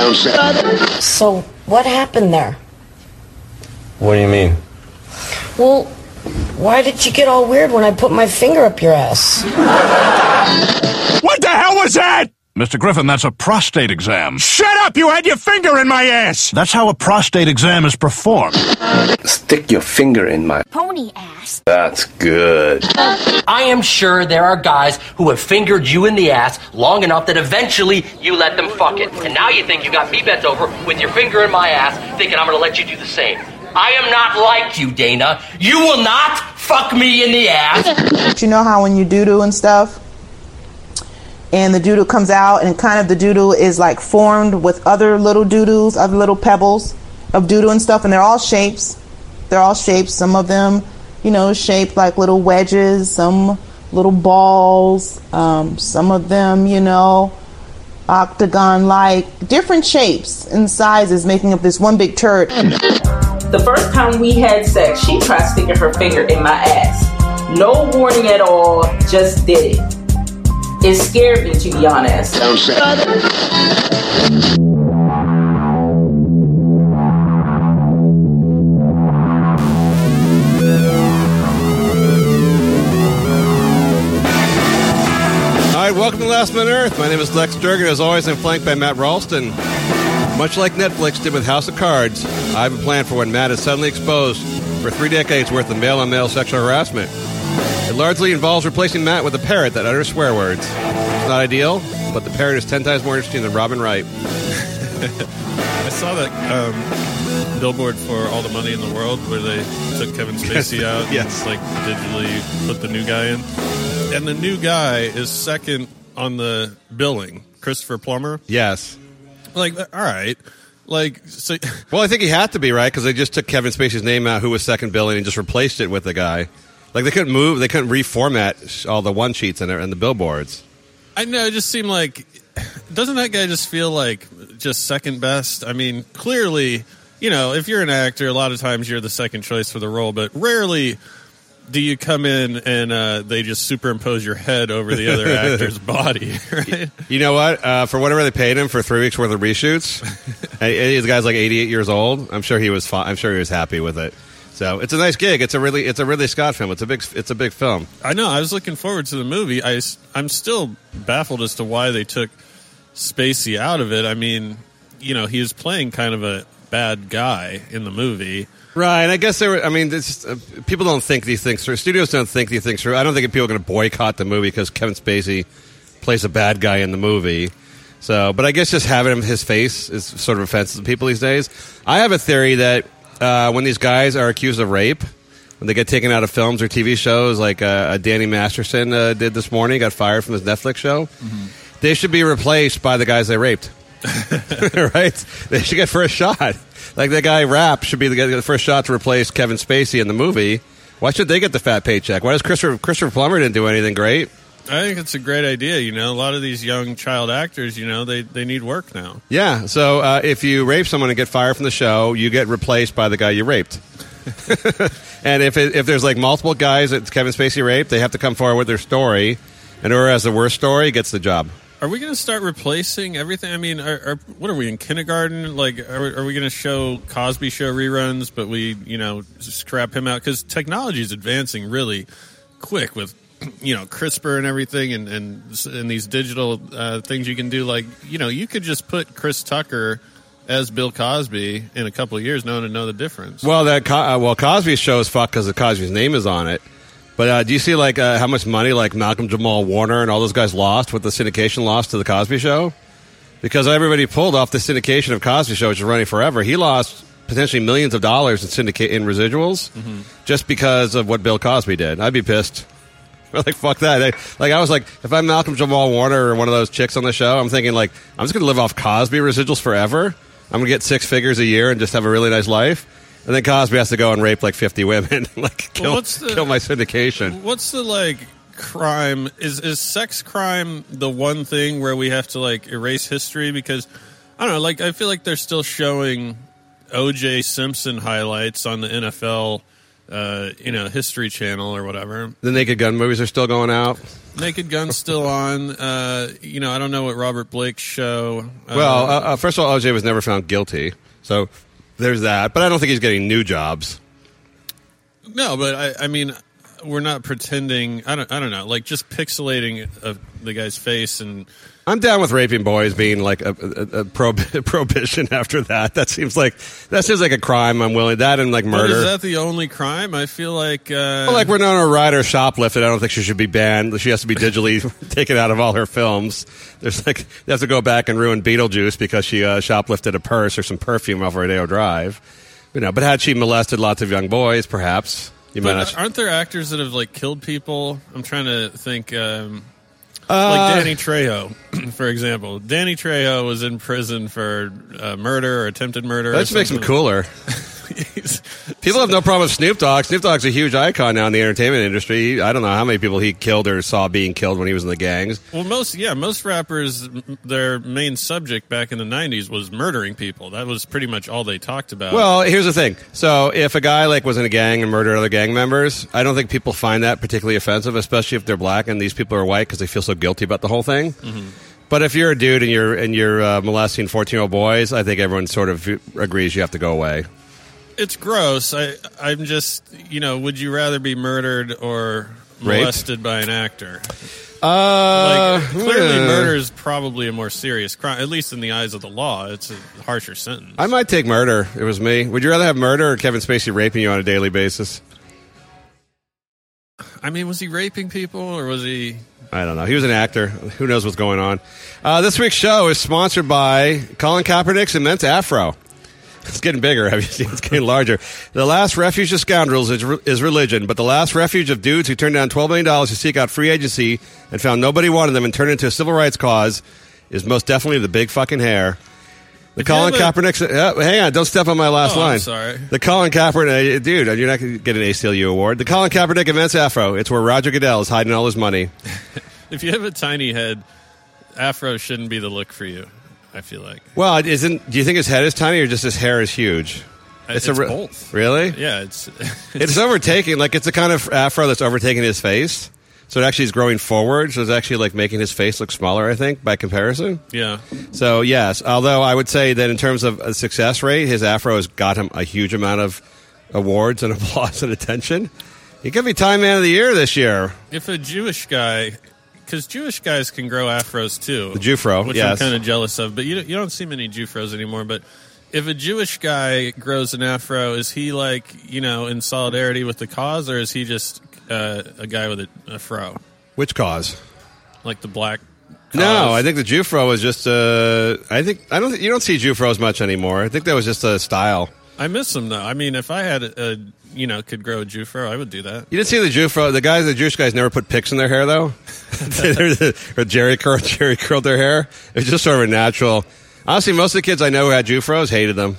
down south. So what happened there? What do you mean? Well, why did you get all weird when I put my finger up your ass? What the hell was that? Mr. Griffin, that's a prostate exam. Shut up! You had your finger in my ass! That's how a prostate exam is performed. Stick your finger in my pony ass. That's good. I am sure there are guys who have fingered you in the ass long enough that eventually you let them fuck it. And now you think you got me bent over with your finger in my ass, thinking I'm going to let you do the same. I am not like you, Dana. You will not fuck me in the ass. You know how when you doodle and stuff? And the doodle comes out, and kind of the doodle is like formed with other little doodles, other little pebbles of doodle and stuff, and they're all shapes. They're all shapes. Some of them, you know, shaped like little wedges, some little balls, some of them, you know, octagon-like, different shapes and sizes making up this one big turd. The first time we had sex, she tried sticking her finger in my ass. No warning at all, just did it. It scared me, to be honest. All right, welcome to Last Minute Earth. My name is Lex Durgan. As always, I'm flanked by Matt Ralston. Much like Netflix did with House of Cards, I have a plan for when Matt is suddenly exposed for 3 decades worth of male-on-male sexual harassment. It largely involves replacing Matt with a parrot that utters swear words. It's not ideal, but the parrot is 10 times more interesting than Robin Wright. I saw that billboard for All the Money in the World where they took Kevin Spacey out yes. and like digitally put the new guy in. And the new guy is second on the billing, Christopher Plummer. Yes. Like, all right. Like, so, well, I think he had to be, right? Because they just took Kevin Spacey's name out, who was second billing, and just replaced it with the guy. Like, they couldn't move, they couldn't reformat all the one sheets and the billboards. I know, it just seemed like, doesn't that guy just feel like just second best? I mean, clearly, you know, if you're an actor, a lot of times you're the second choice for the role, but rarely do you come in and they just superimpose your head over the other actor's body, right? You know what? For whatever they paid him for 3 weeks' worth of reshoots, and the guy's like 88 years old. I'm sure he was happy with it. So it's a nice gig. It's a Ridley Scott film. It's a big film. I know. I was looking forward to the movie. I'm still baffled as to why they took Spacey out of it. I mean, you know, he was playing kind of a bad guy in the movie, right? And I guess people don't think these things through. Studios don't think these things through. I don't think people are going to boycott the movie because Kevin Spacey plays a bad guy in the movie. So, but I guess just having his face is sort of offensive to people these days. I have a theory that. When these guys are accused of rape, when they get taken out of films or TV shows, like Danny Masterson did this morning, got fired from his Netflix show, They should be replaced by the guys they raped. Right? They should get first shot. Like the guy Rapp should be the first shot to replace Kevin Spacey in the movie. Why should they get the fat paycheck? Why does Christopher Plummer didn't do anything great? I think it's a great idea, you know. A lot of these young child actors, you know, they need work now. Yeah, so if you rape someone and get fired from the show, you get replaced by the guy you raped. And if there's, like, multiple guys that Kevin Spacey raped, they have to come forward with their story, and whoever has the worst story gets the job. Are we going to start replacing everything? I mean, what are we, in kindergarten? Like, are we going to show Cosby Show reruns, but we, you know, scrap him out? Because technology is advancing really quick with... you know, CRISPR and everything and these digital things you can do. Like, you know, you could just put Chris Tucker as Bill Cosby in a couple of years. No one would know the difference. Well, Cosby's show is fucked because Cosby's name is on it. But do you see, like, how much money, like, Malcolm Jamal Warner and all those guys lost with the syndication loss to the Cosby Show? Because everybody pulled off the syndication of Cosby Show, which is running forever. He lost... potentially millions of dollars in residuals just because of what Bill Cosby did. I'd be pissed. Like, fuck that. I was like, if I'm Malcolm Jamal Warner or one of those chicks on the show, I'm thinking, like, I'm just going to live off Cosby residuals forever. I'm going to get 6 figures a year and just have a really nice life. And then Cosby has to go and rape, like, 50 women. Like, kill my syndication. What's the, like, crime? Is sex crime the one thing where we have to, like, erase history? Because, I don't know, like, I feel like they're still showing O.J. Simpson highlights on the NFL History Channel or whatever. The Naked Gun movies are still going out. Naked Gun's still on. I don't know what Robert Blake's show. First of all, OJ was never found guilty, so there's that. But I don't think he's getting new jobs. No, but I mean, we're not pretending. I don't know. Like just pixelating the guy's face and. I'm down with raping boys being like a prohibition after that. That seems like a crime. I'm willing that and like murder. But is that the only crime? I feel like Winona Ryder shoplifted. I don't think she should be banned. She has to be digitally taken out of all her films. There's like they have to go back and ruin Beetlejuice because she shoplifted a purse or some perfume off Rodeo Drive. You know, but had she molested lots of young boys, perhaps you might. But aren't there actors that have like killed people? I'm trying to think. Like Danny Trejo, for example. Danny Trejo was in prison for murder or attempted murder. That just makes him cooler. People have no problem with Snoop Dogg. Snoop Dogg's a huge icon now in the entertainment industry. I don't know how many people he killed or saw being killed when he was in the gangs. Well, most rappers, their main subject back in the 90s was murdering people. That was pretty much all they talked about. Well, here's the thing. So if a guy was in a gang and murdered other gang members, I don't think people find that particularly offensive, especially if they're black and these people are white because they feel so guilty about the whole thing. Mm-hmm. But if you're a dude and you're molesting 14-year-old boys, I think everyone sort of agrees you have to go away. It's gross. I'm just, would you rather be murdered or molested by an actor? Clearly, murder is probably a more serious crime, at least in the eyes of the law. It's a harsher sentence. I might take murder. It was me. Would you rather have murder or Kevin Spacey raping you on a daily basis? I mean, was he raping people or was he... I don't know. He was an actor. Who knows what's going on? This week's show is sponsored by Colin Kaepernick's immense afro. It's getting bigger. Have you seen? It's getting larger. The last refuge of scoundrels is religion, but the last refuge of dudes who turned down $12 million to seek out free agency and found nobody wanted them and turned into a civil rights cause is most definitely the big fucking hair. The Colin Kaepernick... hang on, don't step on my last line. I'm sorry. The Colin Kaepernick... Dude, you're not going to get an ACLU award. The Colin Kaepernick immense afro. It's where Roger Goodell is hiding all his money. If you have a tiny head, afro shouldn't be the look for you. I feel like. Well, do you think his head is tiny or just his hair is huge? It's both. Really? Yeah, it's overtaking. Like, it's a kind of afro that's overtaking his face. So it actually is growing forward. So it's actually, making his face look smaller, I think, by comparison. Yeah. So, yes. Although I would say that in terms of a success rate, his afro has got him a huge amount of awards and applause and attention. He could be Time Man of the Year this year. If a Jewish guy... Because Jewish guys can grow afros, too. The Jufro, which yes. I'm kind of jealous of. But you don't see many Jufros anymore. But if a Jewish guy grows an afro, is he, in solidarity with the cause? Or is he just a guy with a fro? Which cause? Like the black cause? No, I think the Jufro is just a... You don't see Jufros much anymore. I think that was just a style. I miss them, though. I mean, if I had could grow a Jufro, I would do that. You didn't see the Jufro. The Jewish guys never put picks in their hair, though. Or jerry curled their hair. It was just sort of a natural. Honestly, most of the kids I know who had Jufros hated them.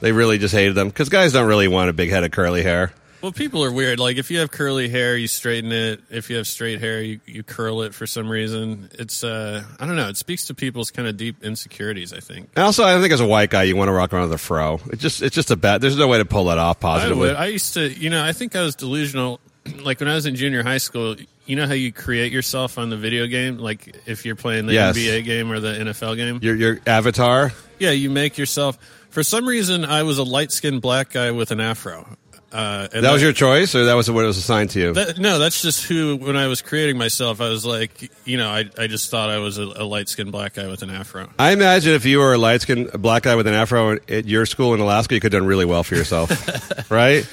They really just hated them. Because guys don't really want a big head of curly hair. Well, people are weird. Like, if you have curly hair, you straighten it. If you have straight hair, you curl it for some reason. It's, I don't know. It speaks to people's kind of deep insecurities, I think. And also, I don't think as a white guy, you want to rock around with a fro. It's just a bad, there's no way to pull that off positively. I used to, I think I was delusional. Like, when I was in junior high school, you know how you create yourself on the video game? Like, if you're playing the NBA game or the NFL game? Your avatar? Yeah, you make yourself. For some reason, I was a light-skinned black guy with an afro. That was your choice, or that was what it was assigned to you? No, that's just who, when I was creating myself, I was like, I just thought I was a light-skinned black guy with an afro. I imagine if you were a light-skinned black guy with an afro at your school in Alaska, you could have done really well for yourself, right?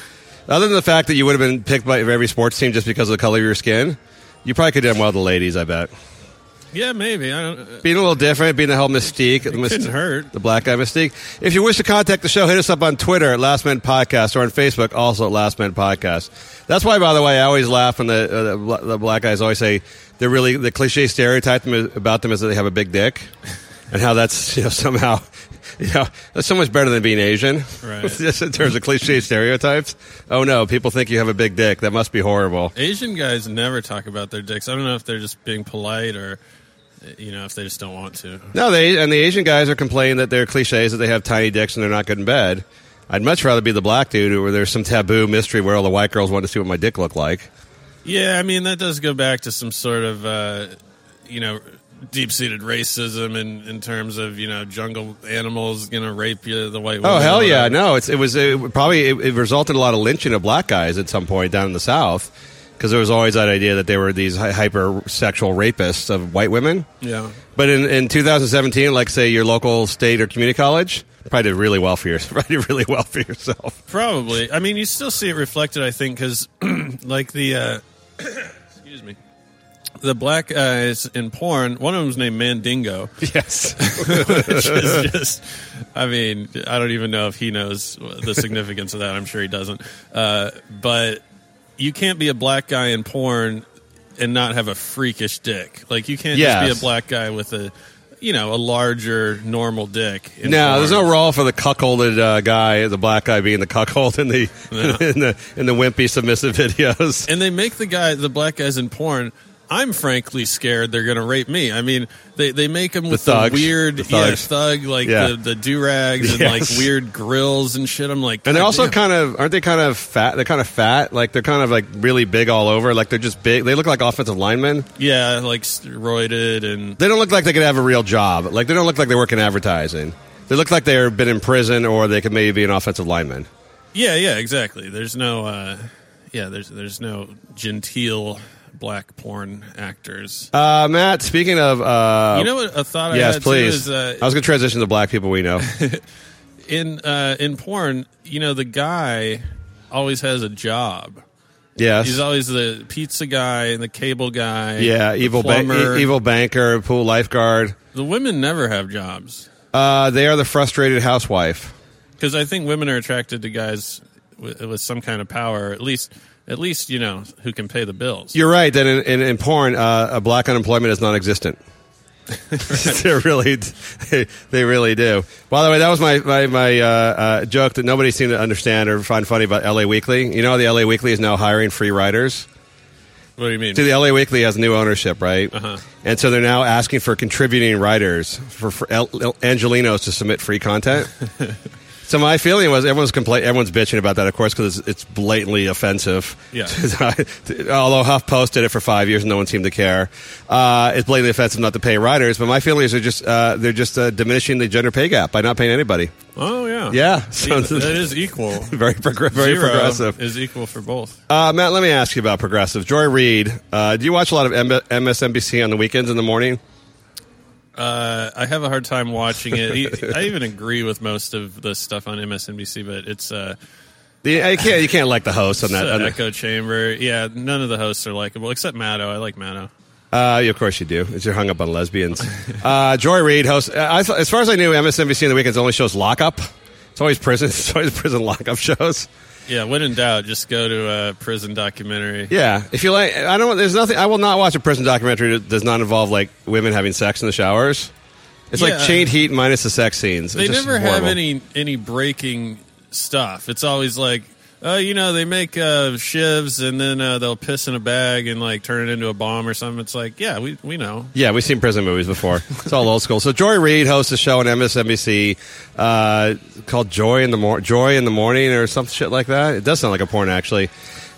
Other than the fact that you would have been picked by every sports team just because of the color of your skin, you probably could have done well with the ladies, I bet. Yeah, maybe. I don't, being a little different, being the whole mystique. It couldn't hurt. The black guy mystique. If you wish to contact the show, hit us up on Twitter at Last Men Podcast or on Facebook also at Last Men Podcast. That's why, by the way, I always laugh when the black guys always say they're really, the cliche stereotype about them is that they have a big dick and how that's somehow... that's so much better than being Asian. Right. Just in terms of cliche stereotypes. Oh, no, people think you have a big dick. That must be horrible. Asian guys never talk about their dicks. I don't know if they're just being polite or, if they just don't want to. No, the Asian guys are complaining that they're cliches, that they have tiny dicks and they're not good in bed. I'd much rather be the black dude where there's some taboo mystery where all the white girls want to see what my dick looked like. Yeah, I mean, that does go back to some sort of, deep-seated racism in terms of, jungle animals going to rape you, the white woman. Oh, hell yeah. No, it resulted in a lot of lynching of black guys at some point down in the South because there was always that idea that they were these hypersexual rapists of white women. Yeah. But in 2017, like, say, your local state or community college probably did really well for yourself. Probably. I mean, you still see it reflected, I think, because, like, the... excuse me. The black guys in porn, one of them's named Mandingo. Yes. Which is just, I mean, I don't even know if he knows the significance of that. I'm sure he doesn't. But you can't be a black guy in porn and not have a freakish dick. Like, you can't just be a black guy with a, a larger normal dick. No, porn. There's no role for the cuckolded guy, the black guy being the cuckold in the wimpy submissive videos. And they make the black guys in porn... I'm frankly scared they're going to rape me. I mean, they make them with the weird thug, the do-rags and like weird grills and shit. I'm like, God, and they're also aren't they kind of fat? They're kind of fat, like they're kind of like really big all over. Like they're just big. They look like offensive linemen. Yeah, like steroided, and they don't look like they could have a real job. Like they don't look like they work in advertising. They look like they've been in prison or they could maybe be an offensive lineman. Yeah, exactly. There's no, there's no genteel black porn actors. Matt, speaking of... I was going to transition to black people we know. in porn, the guy always has a job. Yes. He's always the pizza guy and the cable guy. Yeah, evil banker, pool lifeguard. The women never have jobs. They are the frustrated housewife. Because I think women are attracted to guys with some kind of power, at least, who can pay the bills. You're right that in porn, black unemployment is non-existent. They really do. By the way, that was my joke that nobody seemed to understand or find funny about LA Weekly. You know, the LA Weekly is now hiring free writers. What do you mean? So the LA Weekly has new ownership, right? Uh-huh. And so they're now asking for contributing writers, for Angelinos to submit free content. So my feeling was everyone's bitching about that, of course, because it's blatantly offensive. Yeah. Although HuffPost did it for 5 years and no one seemed to care. It's blatantly offensive not to pay writers, but my feeling is they're just diminishing the gender pay gap by not paying anybody. Oh, yeah. Yeah. So that is equal. Very progressive. Is equal for both. Matt, let me ask you about progressive. Joy Reid, do you watch a lot of MSNBC on the weekends in the morning? I have a hard time watching it. I even agree with most of the stuff on MSNBC, but it's... You can't like the hosts on that. Echo chamber. Yeah, none of the hosts are likable, except Maddow. I like Maddow. Of course you do. You're hung up on lesbians. Joy Reid, host. As far as I knew, MSNBC in the weekends only shows lockup. It's always prison. It's always prison lockup shows. Yeah, when in doubt, just go to a prison documentary. Yeah, if you like, I will not watch a prison documentary that does not involve like women having sex in the showers. It's like Chained Heat minus the sex scenes. They never have any breaking stuff. It's always like, they make shivs and then they'll piss in a bag and like turn it into a bomb or something. It's like, yeah, we know. Yeah, we've seen prison movies before. It's all old school. So Joy Reid hosts a show on MSNBC called Joy in the Morning or some shit like that. It does sound like a porn, actually.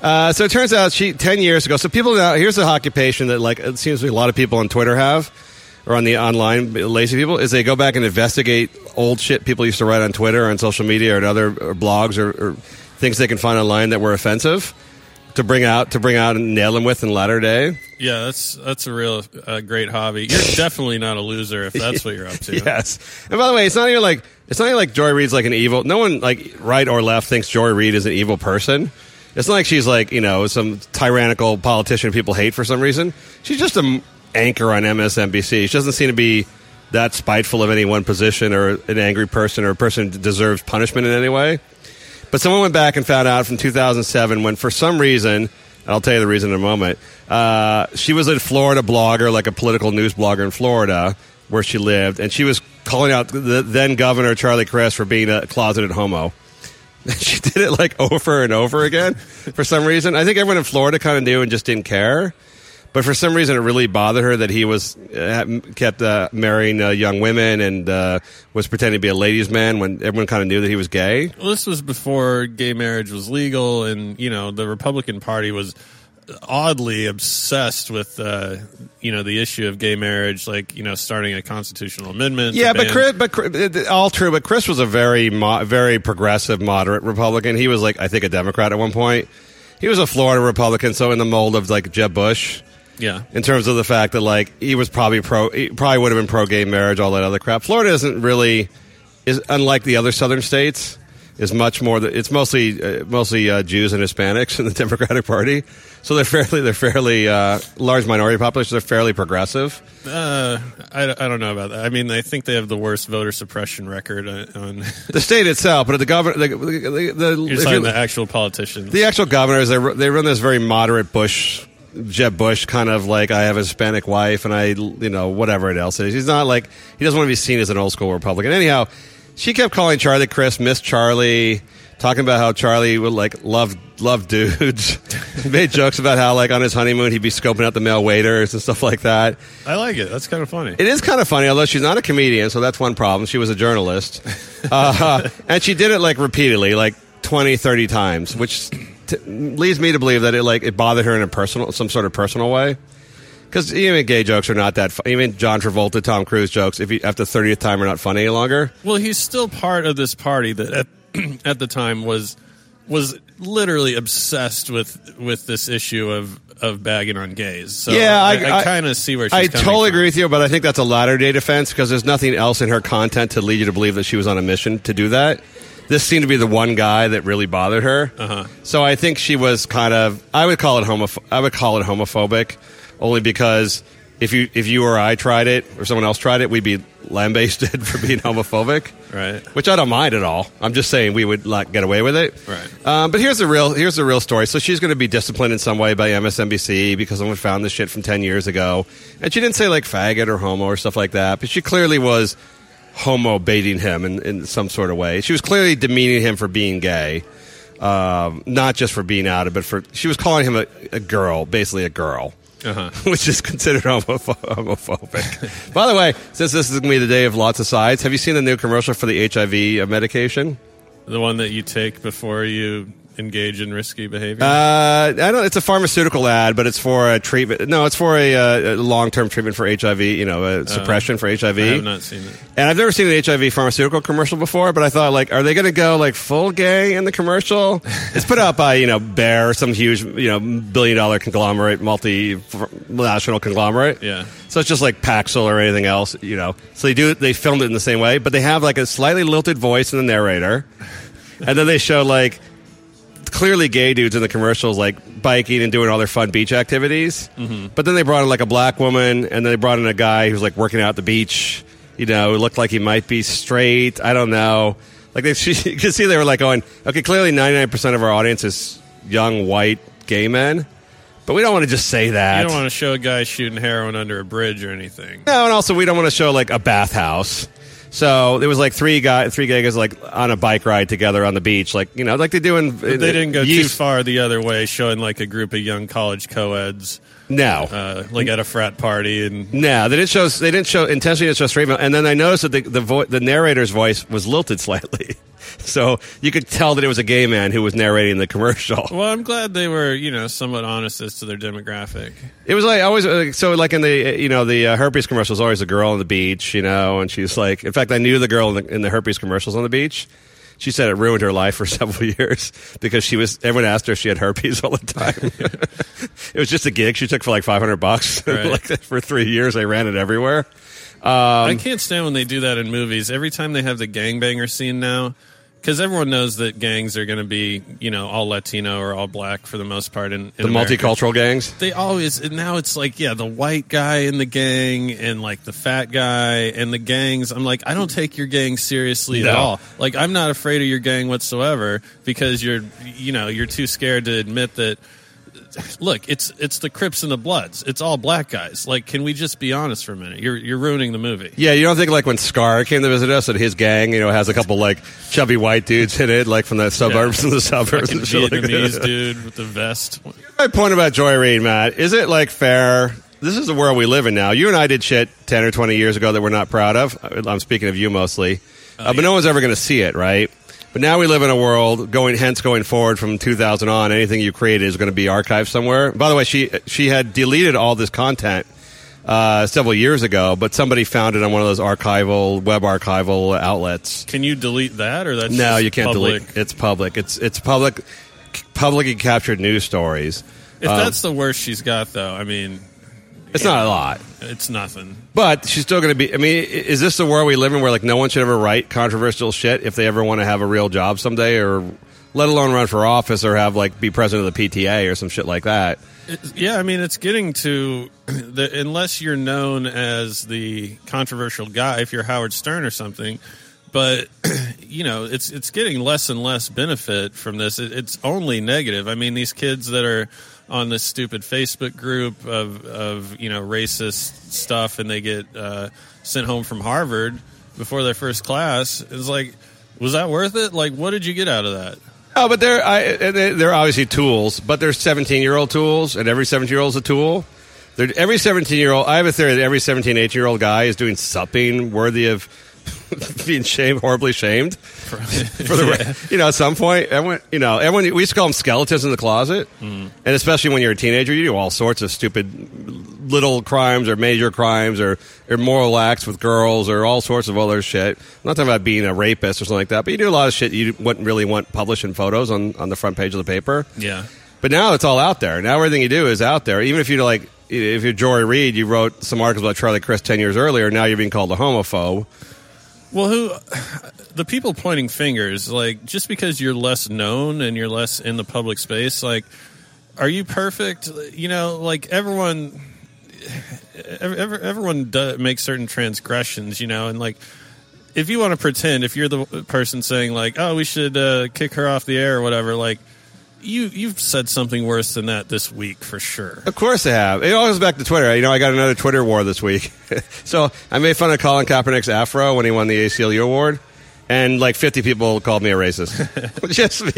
So it turns out 10 years ago. So people now, here's the occupation that like it seems like a lot of people on Twitter have, or on the online lazy people, is they go back and investigate old shit people used to write on Twitter or on social media or in other or blogs or things they can find online that were offensive to bring out and nail them with in latter day. Yeah, that's a real great hobby. You're definitely not a loser if that's what you're up to. Yes. And by the way, it's not even like Joy Reid's like an evil. No one like right or left thinks Joy Reid is an evil person. It's not like she's like some tyrannical politician people hate for some reason. She's just an anchor on MSNBC. She doesn't seem to be that spiteful of any one position or an angry person or a person that deserves punishment in any way. But someone went back and found out from 2007 when, for some reason, and I'll tell you the reason in a moment, she was a Florida blogger, like a political news blogger in Florida, where she lived, and she was calling out the then-Governor Charlie Crist for being a closeted homo. And she did it, like, over and over again for some reason. I think everyone in Florida kind of knew and just didn't care. But for some reason, it really bothered her that he was kept marrying young women and was pretending to be a ladies' man when everyone kind of knew that he was gay. Well, this was before gay marriage was legal, and you know the Republican Party was oddly obsessed with the issue of gay marriage, like starting a constitutional amendment. Yeah, but all true. But Chris was a very progressive, moderate Republican. He was like, I think, a Democrat at one point. He was a Florida Republican, so in the mold of like Jeb Bush. Yeah. In terms of the fact that like he was probably would have been pro gay marriage, all that other crap. Florida isn't really unlike the other southern states. Is much more it's mostly Jews and Hispanics in the Democratic Party. So they're fairly large minority populations are fairly progressive. I don't know about that. I mean, I think they have the worst voter suppression record on the state itself, but the governor the actual politicians. The actual governors they run this very moderate Jeb Bush kind of like, I have a Hispanic wife and I, whatever it else is. He's not like, he doesn't want to be seen as an old school Republican. Anyhow, she kept calling Charlie Crist, Miss Charlie, talking about how Charlie would like love dudes. Made jokes about how like on his honeymoon he'd be scoping out the male waiters and stuff like that. I like it. That's kind of funny. It is kind of funny, although she's not a comedian, so that's one problem. She was a journalist. And she did it like repeatedly, like 20, 30 times, which leads me to believe that it bothered her in some sort of personal way. Because even gay jokes are not that funny. Even John Travolta, Tom Cruise jokes, if you, after the 30th time, are not funny any longer. Well, he's still part of this party that at the time was literally obsessed with this issue of bagging on gays. So yeah, I kind of see where she's coming from. I totally agree with you, but I think that's a latter-day defense because there's nothing else in her content to lead you to believe that she was on a mission to do that. This seemed to be the one guy that really bothered her. Uh-huh. So I think she was kind of, I would call it homophobic. Only because if you or I tried it or someone else tried it, we'd be lambasted for being homophobic, right? Which I don't mind at all. I'm just saying we would not get away with it, right? But here's the real story. So she's going to be disciplined in some way by MSNBC because someone found this shit from 10 years ago, and she didn't say like faggot or homo or stuff like that, but she clearly was homo baiting him in some sort of way. She was clearly demeaning him for being gay, not just for being outed, but for she was calling him a girl, basically a girl. Uh-huh. Which is considered homophobic. By the way, since this is going to be the day of lots of sides, have you seen the new commercial for the HIV medication? The one that you take before you engage in risky behavior? I don't. It's a pharmaceutical ad, but it's for a treatment. No, it's for a long-term treatment for HIV, suppression for HIV. I have not seen it. And I've never seen an HIV pharmaceutical commercial before, but I thought, like, are they going to go, like, full gay in the commercial? It's put out by, Bayer, some huge, billion-dollar conglomerate, multinational conglomerate. Yeah. So it's just like Paxil or anything else, So they filmed it in the same way, but they have, like, a slightly lilted voice in the narrator. And then they show, like, clearly gay dudes in the commercials like biking and doing all their fun beach activities. Mm-hmm. But then they brought in like a black woman and then they brought in a guy who's like working out at the beach, who looked like he might be straight. I don't know. Like you could see they were like going, okay, clearly 99% of our audience is young, white, gay men. But we don't want to just say that. You don't want to show a guy shooting heroin under a bridge or anything. No, and also we don't want to show like a bathhouse. So there was like three gay guys like on a bike ride together on the beach, like like they do in. But they didn't go too far the other way, showing like a group of young college co-eds. No, like at a frat party and. No, they didn't show. They didn't show intentionally. Didn't show straight male. And then I noticed that the narrator's voice was lilted slightly, so you could tell that it was a gay man who was narrating the commercial. Well, I'm glad they were somewhat honest as to their demographic. It was like always so like in the the herpes commercial is always a girl on the beach and she's like. In fact, I knew the girl in the herpes commercials on the beach. She said it ruined her life for several years because everyone asked her if she had herpes all the time. It was just a gig she took for like $500. Right. Like that for 3 years, I ran it everywhere. I can't stand when they do that in movies. Every time they have the gangbanger scene now, because everyone knows that gangs are going to be, all Latino or all black for the most part. In the America. Multicultural gangs? They always, and now it's like, yeah, the white guy in the gang and like the fat guy and the gangs. I'm like, I don't take your gang seriously at all. Like, I'm not afraid of your gang whatsoever because you're too scared to admit that look, it's the Crips and the Bloods. It's all black guys. Like, can we just be honest for a minute? You're ruining the movie. Yeah, you don't think like when Scar came to visit us and his gang, you know, has a couple like chubby white dudes in it, like from the suburbs and the suburbs. And Vietnamese like dude with the vest. My point about Joy Reid, Matt, is it like fair? This is the world we live in now. You and I did shit 10 or 20 years ago that we're not proud of. I'm speaking of you mostly. But no one's ever going to see it, right? But now we live in a world, going forward from 2000 on, anything you created is going to be archived somewhere. By the way, she had deleted all this content several years ago, but somebody found it on one of those web archival outlets. Can you delete that, or that's no, you can't public? Delete. It's public. It's public, publicly captured news stories. If that's the worst she's got, though, I mean, it's not a lot. It's nothing. But she's still going to be... I mean, is this the world we live in where, like, no one should ever write controversial shit if they ever want to have a real job someday, or let alone run for office or have, like, be president of the PTA or some shit like that? Yeah, I mean, it's getting to... unless you're known as the controversial guy, if you're Howard Stern or something, but, you know, it's getting less and less benefit from this. It's only negative. I mean, these kids that are... on this stupid Facebook group of you know, racist stuff, and they get sent home from Harvard before their first class. It's like, was that worth it? Like, what did you get out of that? Oh, but they're obviously tools, but they're 17-year-old tools, and every 17-year-old is a tool. Every 17-year-old, I have a theory that every 17, 18-year-old guy is doing something worthy of being shamed, horribly shamed. For the yeah. You know, at some point, everyone, we used to call them skeletons in the closet. Mm. And especially when you're a teenager, you do all sorts of stupid little crimes or major crimes or immoral acts with girls or all sorts of other shit. I'm not talking about being a rapist or something like that, but you do a lot of shit you wouldn't really want published in photos on the front page of the paper. Yeah. But now it's all out there. Now everything you do is out there. Even if you like, if you're Joy Reid, you wrote some articles about Charlie Crist 10 years earlier, now you're being called a homophobe. Well, the people pointing fingers, like, just because you're less known and you're less in the public space, like, are you perfect? You know, like, everyone makes certain transgressions, you know, and, like, if you want to pretend, if you're the person saying, like, oh, we should kick her off the air or whatever, like, You've said something worse than that this week for sure. Of course I have. It all goes back to Twitter. You know, I got another Twitter war this week. So I made fun of Colin Kaepernick's afro when he won the ACLU award, and like 50 people called me a racist. just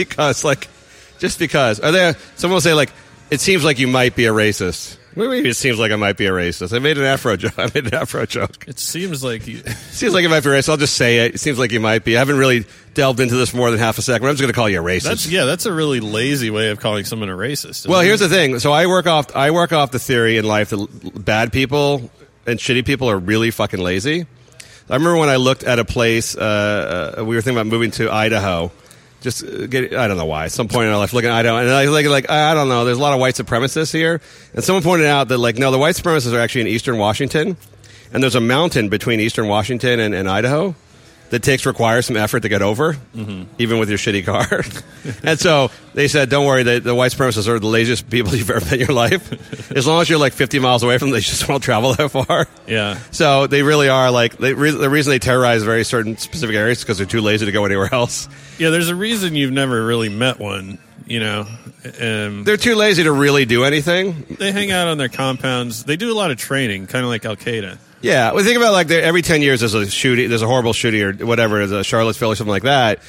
because. Someone will say, like, it seems like you might be a racist. Maybe it seems like I might be a racist. I made an afro joke. It seems like you... seems like you might be a racist. I'll just say it. It seems like you might be. I haven't really delved into this more than half a second. I'm just going to call you a racist. That's a really lazy way of calling someone a racist. Well, here's the thing. So I work off the theory in life that bad people and shitty people are really fucking lazy. I remember when I looked at a place, we were thinking about moving to Idaho. I don't know why. At some point in our life, looking at Idaho, and I don't know. There's a lot of white supremacists here, and someone pointed out that like, no, the white supremacists are actually in eastern Washington, and there's a mountain between eastern Washington and Idaho that requires some effort to get over, mm-hmm. even with your shitty car. And so they said, don't worry, the white supremacists are the laziest people you've ever met in your life. As long as you're like 50 miles away from them, they just won't travel that far. Yeah. So they really are like, the reason they terrorize very certain specific areas is because they're too lazy to go anywhere else. Yeah, there's a reason you've never really met one, you know. They're too lazy to really do anything. They hang out on their compounds. They do a lot of training, kind of like Al-Qaeda. Yeah, we think about like every 10 years there's a horrible shooting or whatever, there's a Charlottesville or something like that.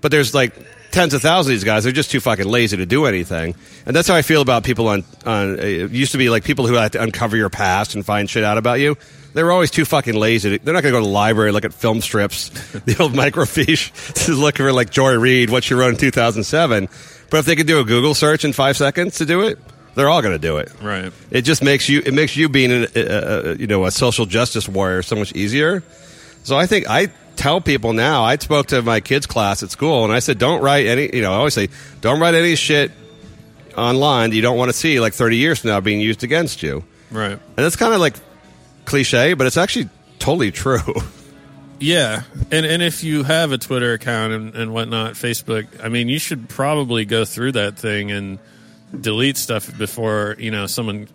But there's like tens of thousands of these guys. They're just too fucking lazy to do anything. And that's how I feel about people on it used to be like people who had to uncover your past and find shit out about you. They were always too fucking lazy. They're not going to go to the library and look at film strips, the old microfiche, to look for like Joy Reid, what she wrote in 2007. But if they could do a Google search in 5 seconds to do it, they're all going to do it. Right. It just makes you. It makes you being a social justice warrior so much easier. So I think I tell people now. I spoke to my kids' class at school, and I said, "Don't write any." You know, I always say, "Don't write any shit online that you don't want to see like 30 years from now being used against you." Right. And that's kind of like cliche, but it's actually totally true. Yeah, and if you have a Twitter account and whatnot, Facebook, I mean, you should probably go through that thing and delete stuff before, you know, someone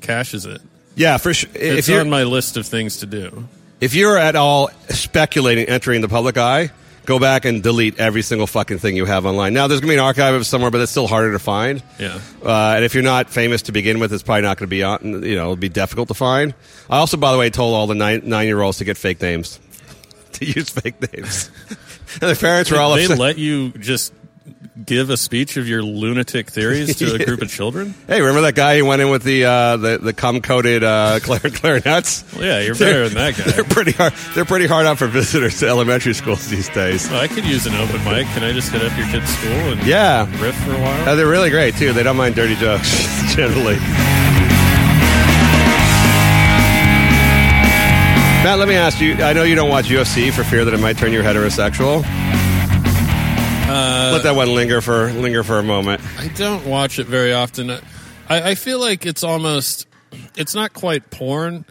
caches it. Yeah, for sure. It's on my list of things to do. If you're at all speculating entering the public eye, go back and delete every single fucking thing you have online. Now, there's going to be an archive of somewhere, but it's still harder to find. Yeah. And if you're not famous to begin with, it's probably not going to be on, you know, it'll be difficult to find. I also, by the way, told all the nine-year-olds to get fake names, to use fake names. And their parents were all upset. They let you just give a speech of your lunatic theories to a group of children? Hey, remember that guy who went in with the cum-coated clarinets? Well, yeah, you're better than that guy. They're pretty hard out for visitors to elementary schools these days. Well, I could use an open mic. Can I just hit up your kid's school and riff for a while? They're really great, too. They don't mind dirty jokes, generally. Matt, let me ask you. I know you don't watch UFC for fear that it might turn you heterosexual. Let that one linger for a moment. I don't watch it very often. I feel like it's not quite porn,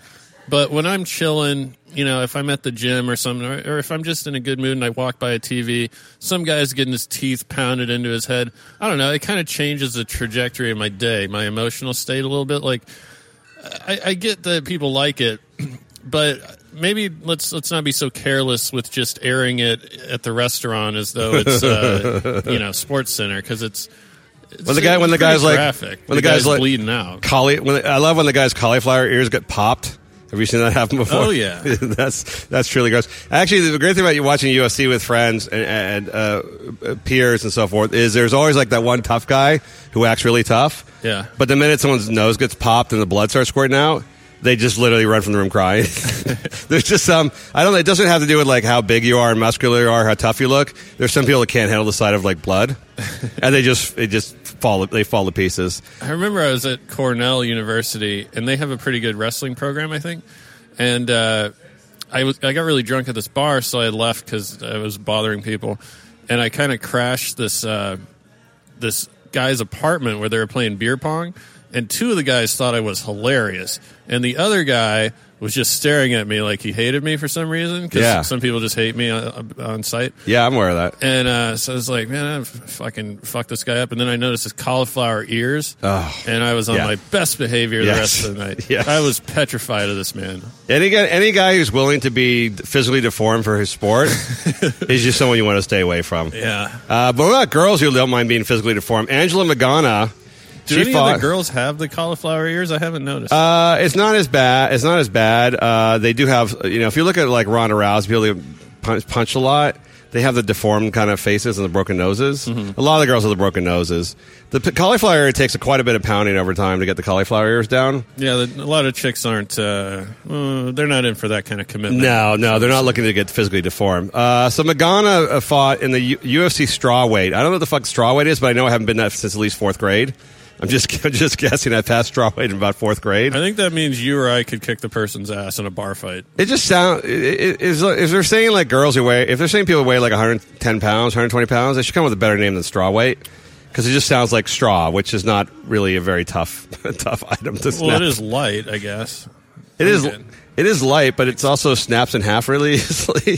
but when I'm chilling, you know, if I'm at the gym or something, or if I'm just in a good mood and I walk by a TV, some guy's getting his teeth pounded into his head. I don't know. It kind of changes the trajectory of my day, my emotional state a little bit. Like, I get that people like it, but maybe let's not be so careless with just airing it at the restaurant as though it's Sports Center, because when the guy's bleeding out. I love when the guy's cauliflower ears get popped. Have you seen that happen before? Oh yeah, that's truly gross. Actually, the great thing about you watching UFC with friends and peers and so forth is there's always like that one tough guy who acts really tough. Yeah, but the minute someone's nose gets popped and the blood starts squirting out, they just literally run from the room crying. There's just some, it doesn't have to do with like how big you are and muscular you are, how tough you look. There's some people that can't handle the sight of like blood, and they just fall to pieces. I remember I was at Cornell University, and they have a pretty good wrestling program, I think. And I got really drunk at this bar, so I left because I was bothering people, and I kind of crashed this guy's apartment where they were playing beer pong. And two of the guys thought I was hilarious. And the other guy was just staring at me like he hated me for some reason. Because some people just hate me on sight. Yeah, I'm aware of that. And so I was like, man, I fucking fucked this guy up. And then I noticed his cauliflower ears. Oh, and I was on my best behavior the rest of the night. Yes. I was petrified of this man. Any guy who's willing to be physically deformed for his sport is just someone you want to stay away from. Yeah. But what about girls who don't mind being physically deformed? Angela Magana... Do any of the girls have the cauliflower ears? I haven't noticed. It's not as bad. They do have, you know, if you look at like Ronda Rousey, people who punch a lot, they have the deformed kind of faces and the broken noses. Mm-hmm. A lot of the girls have the broken noses. The cauliflower ear takes quite a bit of pounding over time to get the cauliflower ears down. Yeah, a lot of chicks aren't, they're not in for that kind of commitment. No, they're not looking to get physically deformed. So Magana fought in the UFC strawweight. I don't know what the fuck strawweight is, but I know I haven't been that since at least fourth grade. I'm just guessing. I passed strawweight in about fourth grade. I think that means you or I could kick the person's ass in a bar fight. It just sounds... If they're saying like girls who weigh... If they're saying people weigh like 110 pounds, 120 pounds, they should come up with a better name than strawweight. Because it just sounds like straw, which is not really a very tough item to snap. Well, it is light, I guess. It is light, but it also snaps in half really easily.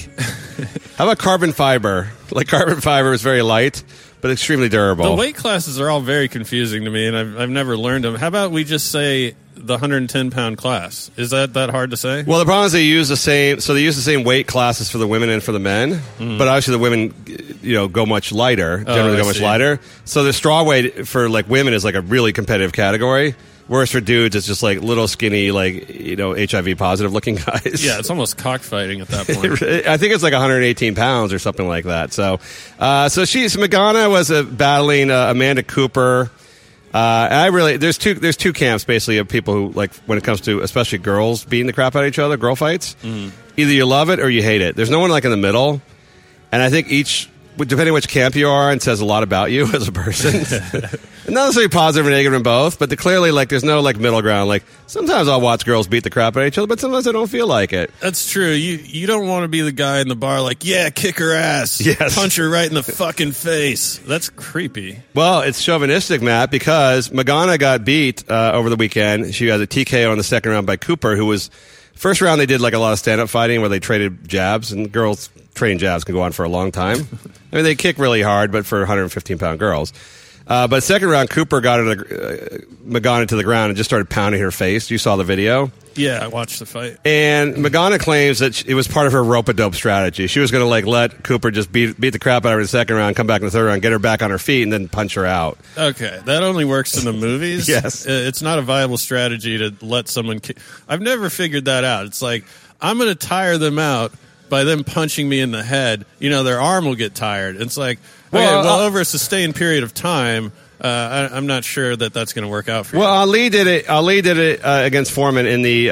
How about carbon fiber? Like carbon fiber is very light, but extremely durable. The weight classes are all very confusing to me, and I've never learned them. How about we just say the 110-pound class? Is that hard to say? Well, the problem is they use the same weight classes for the women and for the men, but obviously the women, you know, go much lighter, lighter. So the straw weight for like women is like a really competitive category. Whereas for dudes, it's just like little skinny, like, you know, HIV-positive looking guys. Yeah, it's almost cockfighting at that point. I think it's like 118 pounds or something like that. So, Magana was battling Amanda Cooper. There's two camps basically of people who like when it comes to especially girls beating the crap out of each other, girl fights. Mm. Either you love it or you hate it. There's no one like in the middle, and I think each. Depending on which camp you are, and says a lot about you as a person. Not necessarily positive or negative in both, but clearly, like, there's no like middle ground. Like, sometimes I'll watch girls beat the crap out of each other, but sometimes I don't feel like it. That's true. You don't want to be the guy in the bar, like, yeah, kick her ass, yes. Punch her right in the fucking face. That's creepy. Well, it's chauvinistic, Matt, because Magana got beat over the weekend. She had a TKO in the second round by Cooper, who was. First round, they did like a lot of stand-up fighting where they traded jabs, and girls trading jabs can go on for a long time. I mean, they kick really hard, but for 115-pound girls. But second round, Cooper got Magana to the ground and just started pounding her face. You saw the video. Yeah, I watched the fight. And Magana claims that it was part of her rope-a-dope strategy. She was going to like let Cooper just beat the crap out of her in the second round, come back in the third round, get her back on her feet, and then punch her out. Okay, that only works in the movies. Yes. It's not a viable strategy to let someone... I've never figured that out. It's like, I'm going to tire them out by them punching me in the head. You know, their arm will get tired. It's like, well, over a sustained period of time... I'm not sure that that's going to work out for you. Well, Ali did it against Foreman in the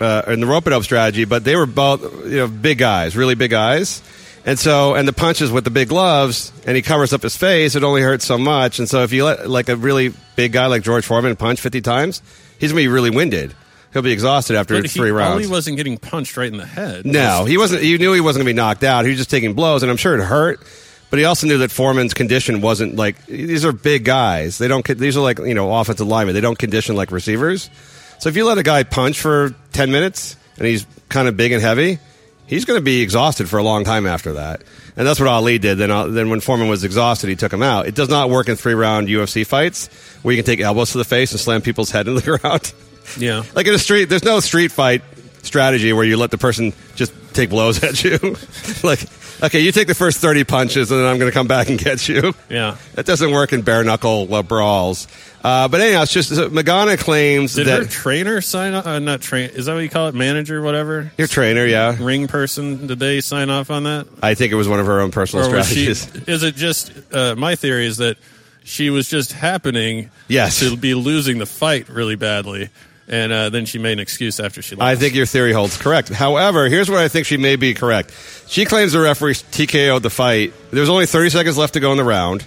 rope-a-dope strategy, but they were both, you know, big guys, really big guys. And so, and the punches with the big gloves, and he covers up his face, it only hurts so much. And so if you let like a really big guy like George Foreman punch 50 times, he's going to be really winded. He'll be exhausted after three rounds. Ali wasn't getting punched right in the head. No, he wasn't. You knew he wasn't going to be knocked out. He was just taking blows, and I'm sure it hurt. But he also knew that Foreman's condition wasn't like, these are big guys. They don't, these are like, you know, offensive linemen. They don't condition like receivers. So if you let a guy punch for 10 minutes and he's kind of big and heavy, he's going to be exhausted for a long time after that. And that's what Ali did. Then when Foreman was exhausted, he took him out. It does not work in 3-round UFC fights where you can take elbows to the face and slam people's head into the ground. Yeah. Like in a street, there's no street fight strategy where you let the person just take blows at you. Like, okay, you take the first 30 punches, and then I'm going to come back and get you. Yeah. That doesn't work in bare-knuckle brawls. But anyhow, it's just Magana claims that... Did her trainer sign off? Not train. Is that what you call it? Manager, whatever? Your trainer, yeah. Ring person. Did they sign off on that? I think it was one of her own personal strategies. Is it just... my theory is that she was just happening to be losing the fight really badly. And then she made an excuse after she left. I think your theory holds correct. However, here's where I think she may be correct. She claims the referee TKO'd the fight. There was only 30 seconds left to go in the round.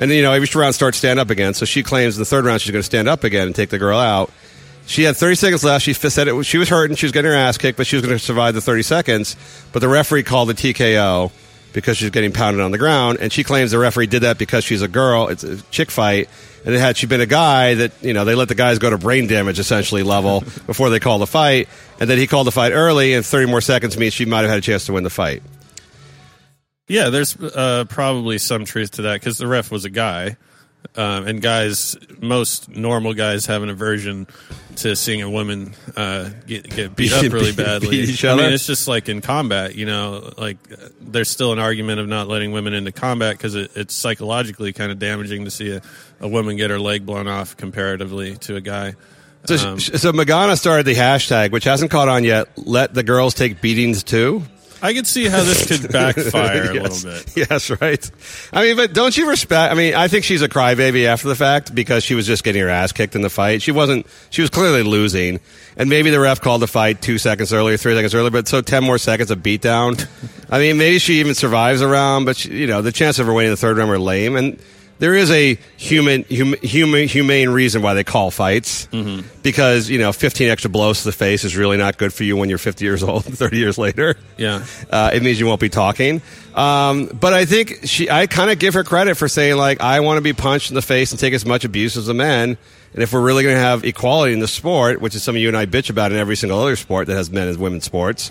And, you know, each round starts stand up again. So she claims the third round she's going to stand up again and take the girl out. She had 30 seconds left. She said it, she was hurting. She was getting her ass kicked, but she was going to survive the 30 seconds. But the referee called the TKO because she's getting pounded on the ground. And she claims the referee did that because she's a girl. It's a chick fight. And had she been a guy that, you know, they let the guys go to brain damage, essentially, level before they call the fight. And then he called the fight early, and 30 more seconds means she might have had a chance to win the fight. Yeah, there's probably some truth to that, because the ref was a guy. And guys, most normal guys have an aversion to seeing a woman get beat up really badly. Beat each other? I mean, it's just like in combat, you know, like there's still an argument of not letting women into combat because it's psychologically kind of damaging to see a woman get her leg blown off comparatively to a guy. So Magana started the hashtag, which hasn't caught on yet, let the girls take beatings too. I could see how this could backfire a little bit. Yes, right. I mean, but don't you respect... I mean, I think she's a crybaby after the fact because she was just getting her ass kicked in the fight. She was clearly losing. And maybe the ref called the fight 2 seconds earlier, 3 seconds earlier, but so 10 more seconds of beatdown. I mean, maybe she even survives a round, but, you know, the chances of her winning the third round are lame. And there is a humane reason why they call fights because, you know, 15 extra blows to the face is really not good for you when you're 50 years old, 30 years later. Yeah. It means you won't be talking. But I think I kind of give her credit for saying, like, I want to be punched in the face and take as much abuse as a man. And if we're really going to have equality in the sport, which is something you and I bitch about in every single other sport that has men and women sports,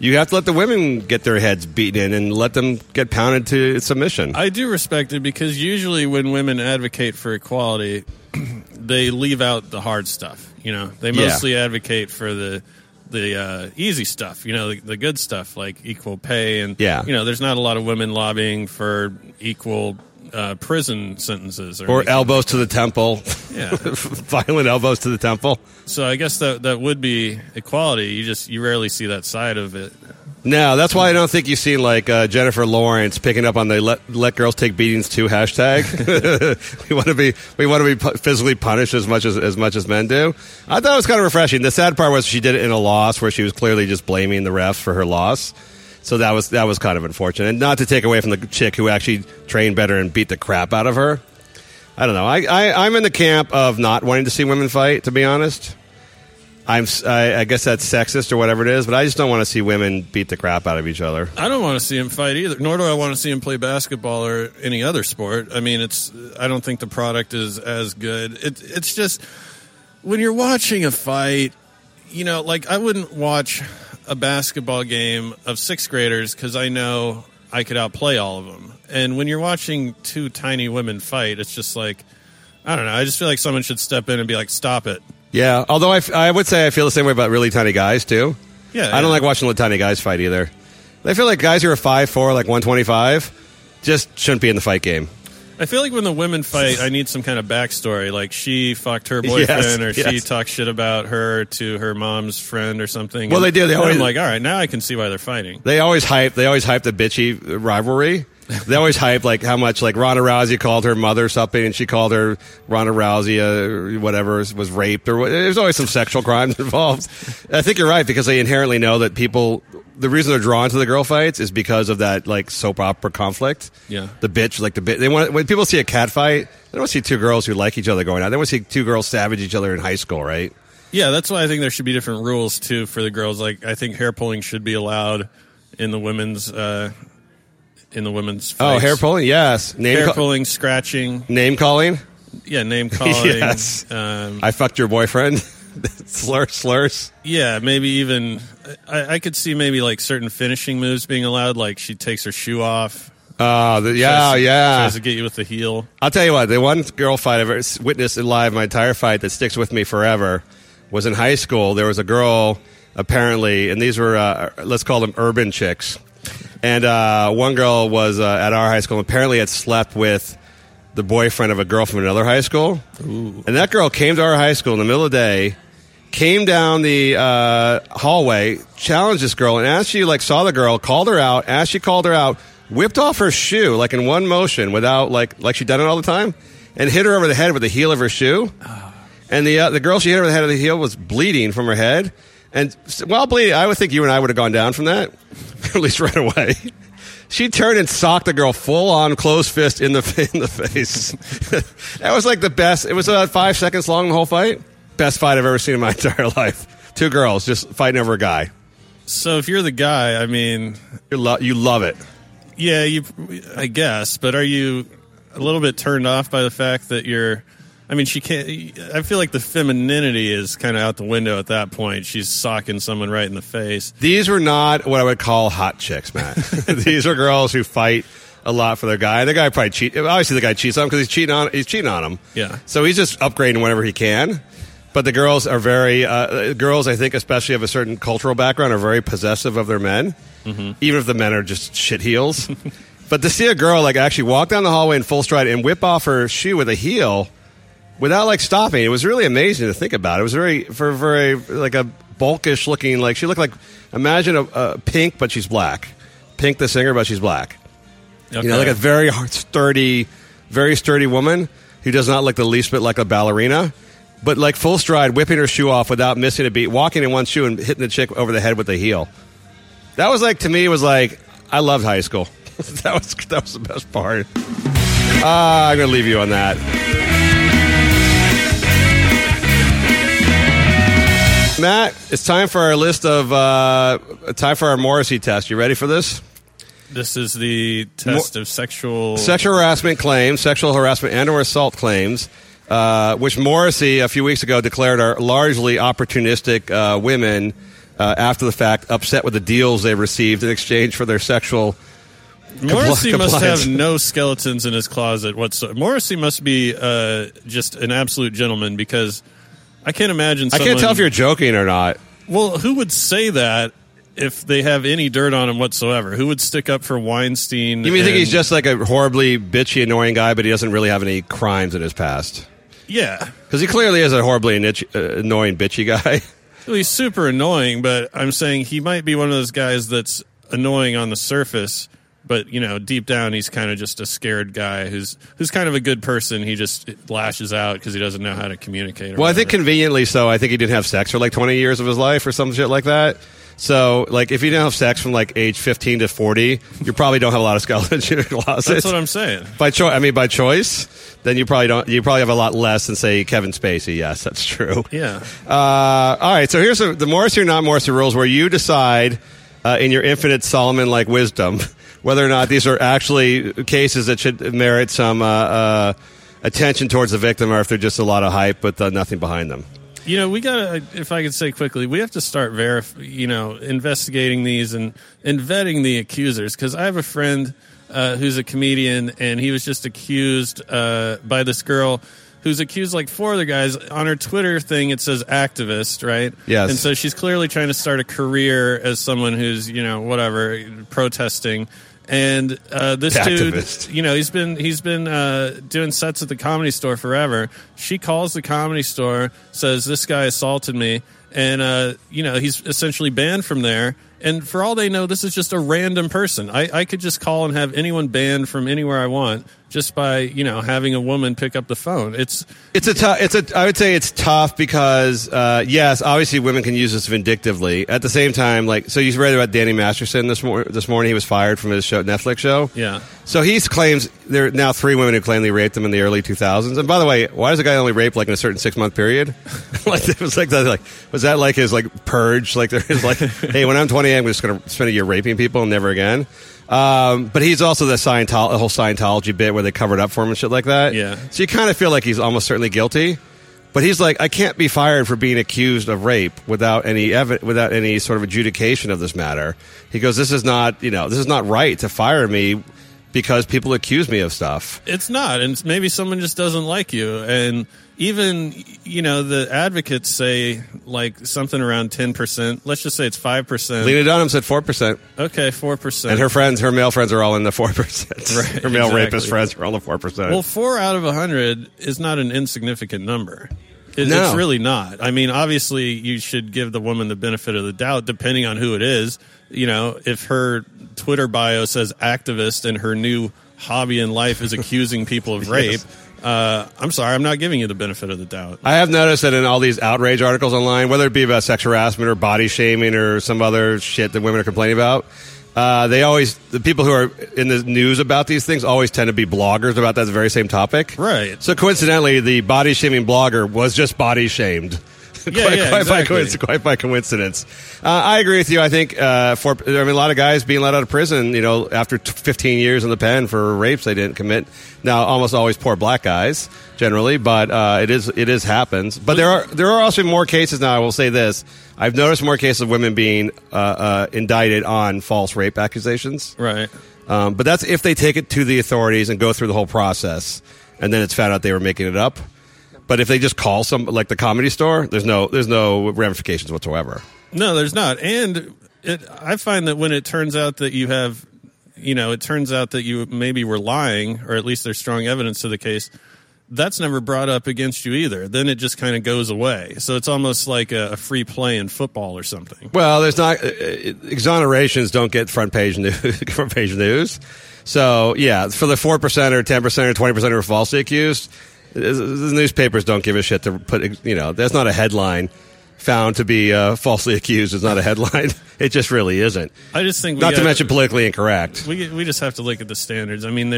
you have to let the women get their heads beaten in and let them get pounded to submission. I do respect it because usually when women advocate for equality, they leave out the hard stuff. You know, they mostly advocate for the easy stuff, you know, the good stuff like equal pay. And, you know, there's not a lot of women lobbying for equal prison sentences or elbows to the temple. Yeah. Violent elbows to the temple. So I guess that would be equality. You rarely see that side of it. No, that's why I don't think you see like Jennifer Lawrence picking up on the let girls take beatings too hashtag. We want to be physically punished as much as men do. I thought it was kind of refreshing. The sad part was she did it in a loss where she was clearly just blaming the refs for her loss. So that was kind of unfortunate. And not to take away from the chick who actually trained better and beat the crap out of her. I don't know. I'm in the camp of not wanting to see women fight, to be honest. I guess that's sexist or whatever it is, but I just don't want to see women beat the crap out of each other. I don't want to see them fight either, nor do I want to see them play basketball or any other sport. I mean, I don't think the product is as good. It's just, when you're watching a fight, you know, like I wouldn't watch a basketball game of sixth graders because I know I could outplay all of them. And when you're watching two tiny women fight, it's just like, I don't know. I just feel like someone should step in and be like, stop it. Yeah. Although I would say I feel the same way about really tiny guys, too. Yeah. I don't like watching little tiny guys fight either. I feel like guys who are 5'4", like 125, just shouldn't be in the fight game. I feel like when the women fight, I need some kind of backstory. Like, she fucked her boyfriend, or she talked shit about her to her mom's friend or something. Well, they do. They always, I'm like, all right, now I can see why they're fighting. They always hype the bitchy rivalry. They always hype, like, how much, like, Ronda Rousey called her mother something, and she called her Ronda Rousey, whatever, was raped. Or there's always some sexual crimes involved. I think you're right, because they inherently know that people... The reason they're drawn to the girl fights is because of that, like, soap opera conflict. Yeah. They want, when people see a cat fight, they don't want to see two girls who like each other going out. They want to see two girls savage each other in high school, right? Yeah, that's why I think there should be different rules, too, for the girls. Like, I think hair pulling should be allowed in the women's fights. Oh, hair pulling, yes. Hair pulling, scratching. Name calling? Yeah, name calling. Yes. I fucked your boyfriend. slurs. Yeah, maybe even I could see maybe like certain finishing moves being allowed, like she takes her shoe off. Tries to get you with the heel. I'll tell you what, the one girl fight I've ever witnessed live, my entire fight that sticks with me forever, was in high school. There was a girl, apparently, and these were let's call them urban chicks. And one girl was at our high school, and apparently had slept with the boyfriend of a girl from another high school. Ooh. And that girl came to our high school in the middle of the day, came down the hallway, challenged this girl, and as she like saw the girl, called her out, whipped off her shoe like in one motion without like she'd done it all the time, and hit her over the head with the heel of her shoe. Oh. And the girl she hit over the head of the heel was bleeding from her head. And while bleeding, I would think you and I would have gone down from that, at least right away. She turned and socked the girl full on, closed fist in the face. That was like the best. It was 5 seconds long, the whole fight. Best fight I've ever seen in my entire life. Two girls just fighting over a guy. So if you're the guy, I mean, you love it. Yeah, I guess. But are you a little bit turned off by the fact that you're? I mean, she can't. I feel like the femininity is kind of out the window at that point. She's socking someone right in the face. These were not what I would call hot chicks, Matt. These are girls who fight a lot for their guy. The guy probably cheats. Obviously, the guy cheats on him because he's cheating on him. Yeah. So he's just upgrading whenever he can. But the girls are very girls, I think, especially of a certain cultural background, are very possessive of their men, mm-hmm. even if the men are just shit heels. But to see a girl like actually walk down the hallway in full stride and whip off her shoe with a heel without like stopping, it was really amazing to think about. It was very like a bulkish looking, like she looked like, imagine a Pink, but she's black. Pink the singer, but she's black. Okay. You know, like a very sturdy woman who does not look the least bit like a ballerina. But like full stride, whipping her shoe off without missing a beat, walking in one shoe and hitting the chick over the head with the heel. That was like, to me, was like, I loved high school. that was the best part. I'm going to leave you on that. Matt, it's time for our list of, time for our Morrissey test. You ready for this? This is the test of sexual harassment claims, sexual harassment and or assault claims. Which Morrissey, a few weeks ago, declared are largely opportunistic women after the fact, upset with the deals they received in exchange for their sexual Morrissey must have no skeletons in his closet whatsoever. Morrissey must be just an absolute gentleman, because I can't imagine someone... I can't tell if you're joking or not. Well, who would say that if they have any dirt on him whatsoever? Who would stick up for Weinstein? You mean think he's just like a horribly bitchy, annoying guy, but he doesn't really have any crimes in his past? Yeah. Because he clearly is a horribly annoying, bitchy guy. Well, he's super annoying, but I'm saying he might be one of those guys that's annoying on the surface, but, you know, deep down he's kind of just a scared guy who's kind of a good person. He just lashes out because he doesn't know how to communicate. Well, I think conveniently so. I think he didn't have sex for like 20 years of his life or some shit like that. So, like, if you don't have sex from, like, age 15 to 40, you probably don't have a lot of skeletons in your closet. That's what I'm saying. By choice, then you probably have a lot less than, say, Kevin Spacey. Yes, that's true. Yeah. All right, so here's the Morrissey or not Morrissey rules, where you decide, in your infinite Solomon-like wisdom, whether or not these are actually cases that should merit some attention towards the victim, or if they're just a lot of hype with nothing behind them. You know, we gotta, if I could say quickly, we have to start investigating these and vetting the accusers. Because I have a friend who's a comedian, and he was just accused by this girl who's accused like four other guys. On her Twitter thing, it says activist, right? Yes. And so she's clearly trying to start a career as someone who's, you know, whatever, protesting. And this activist dude, you know, he's been doing sets at the Comedy Store forever. She calls the Comedy Store, says this guy assaulted me, and you know, he's essentially banned from there. And for all they know, this is just a random person. I could just call and have anyone banned from anywhere I want just by, you know, having a woman pick up the phone. I would say it's tough because yes, obviously women can use this vindictively. At the same time, like, so you read about Danny Masterson this morning. He was fired from his show, Netflix show. Yeah. So he claims there are now three women who claim they raped him in the early 2000s. And by the way, why does a guy only rape like in a certain 6-month period? Like it was like that. Like was that like his like purge? Like there is like, hey, when I'm 20. I'm just going to spend a year raping people and never again. But he's also the whole Scientology bit where they covered up for him and shit like that. Yeah. So you kind of feel like he's almost certainly guilty. But he's like, I can't be fired for being accused of rape without any without any sort of adjudication of this matter. He goes, this is not right to fire me because people accuse me of stuff. It's not. And maybe someone just doesn't like you. And even, you know, the advocates say, like, something around 10%. Let's just say it's 5%. Lena Dunham said 4%. Okay, 4%. And her friends, her male friends are all in the 4%. Right, her male rapist friends are all in the 4%. Well, 4 out of 100 is not an insignificant number. It's really not. I mean, obviously, you should give the woman the benefit of the doubt, depending on who it is. You know, if her Twitter bio says activist and her new hobby in life is accusing people of rape... Yes. I'm sorry, I'm not giving you the benefit of the doubt. I have noticed that in all these outrage articles online, whether it be about sex harassment or body shaming or some other shit that women are complaining about, the people who are in the news about these things always tend to be bloggers about that very same topic. Right. So coincidentally, the body shaming blogger was just body shamed. Quite by coincidence. I agree with you. I think a lot of guys being let out of prison, you know, after 15 years in the pen for rapes they didn't commit. Now, almost always poor black guys generally, but it happens. But there are also more cases now. I will say this: I've noticed more cases of women being indicted on false rape accusations. Right. But that's if they take it to the authorities and go through the whole process, and then it's found out they were making it up. But if they just call some, like the Comedy Store, there's no ramifications whatsoever. No, there's not. And I find that when it turns out that you have, you know, it turns out that you maybe were lying, or at least there's strong evidence to the case, that's never brought up against you either. Then it just kind of goes away. So it's almost like a free play in football or something. Well, there's not exonerations don't get front page news. So yeah, for the 4% or 10% or 20% who are falsely accused. The newspapers don't give a shit to put, you know, that's not a headline. Found to be falsely accused is not a headline. It just really isn't. I just think not to mention politically incorrect. We just have to look at the standards. I mean,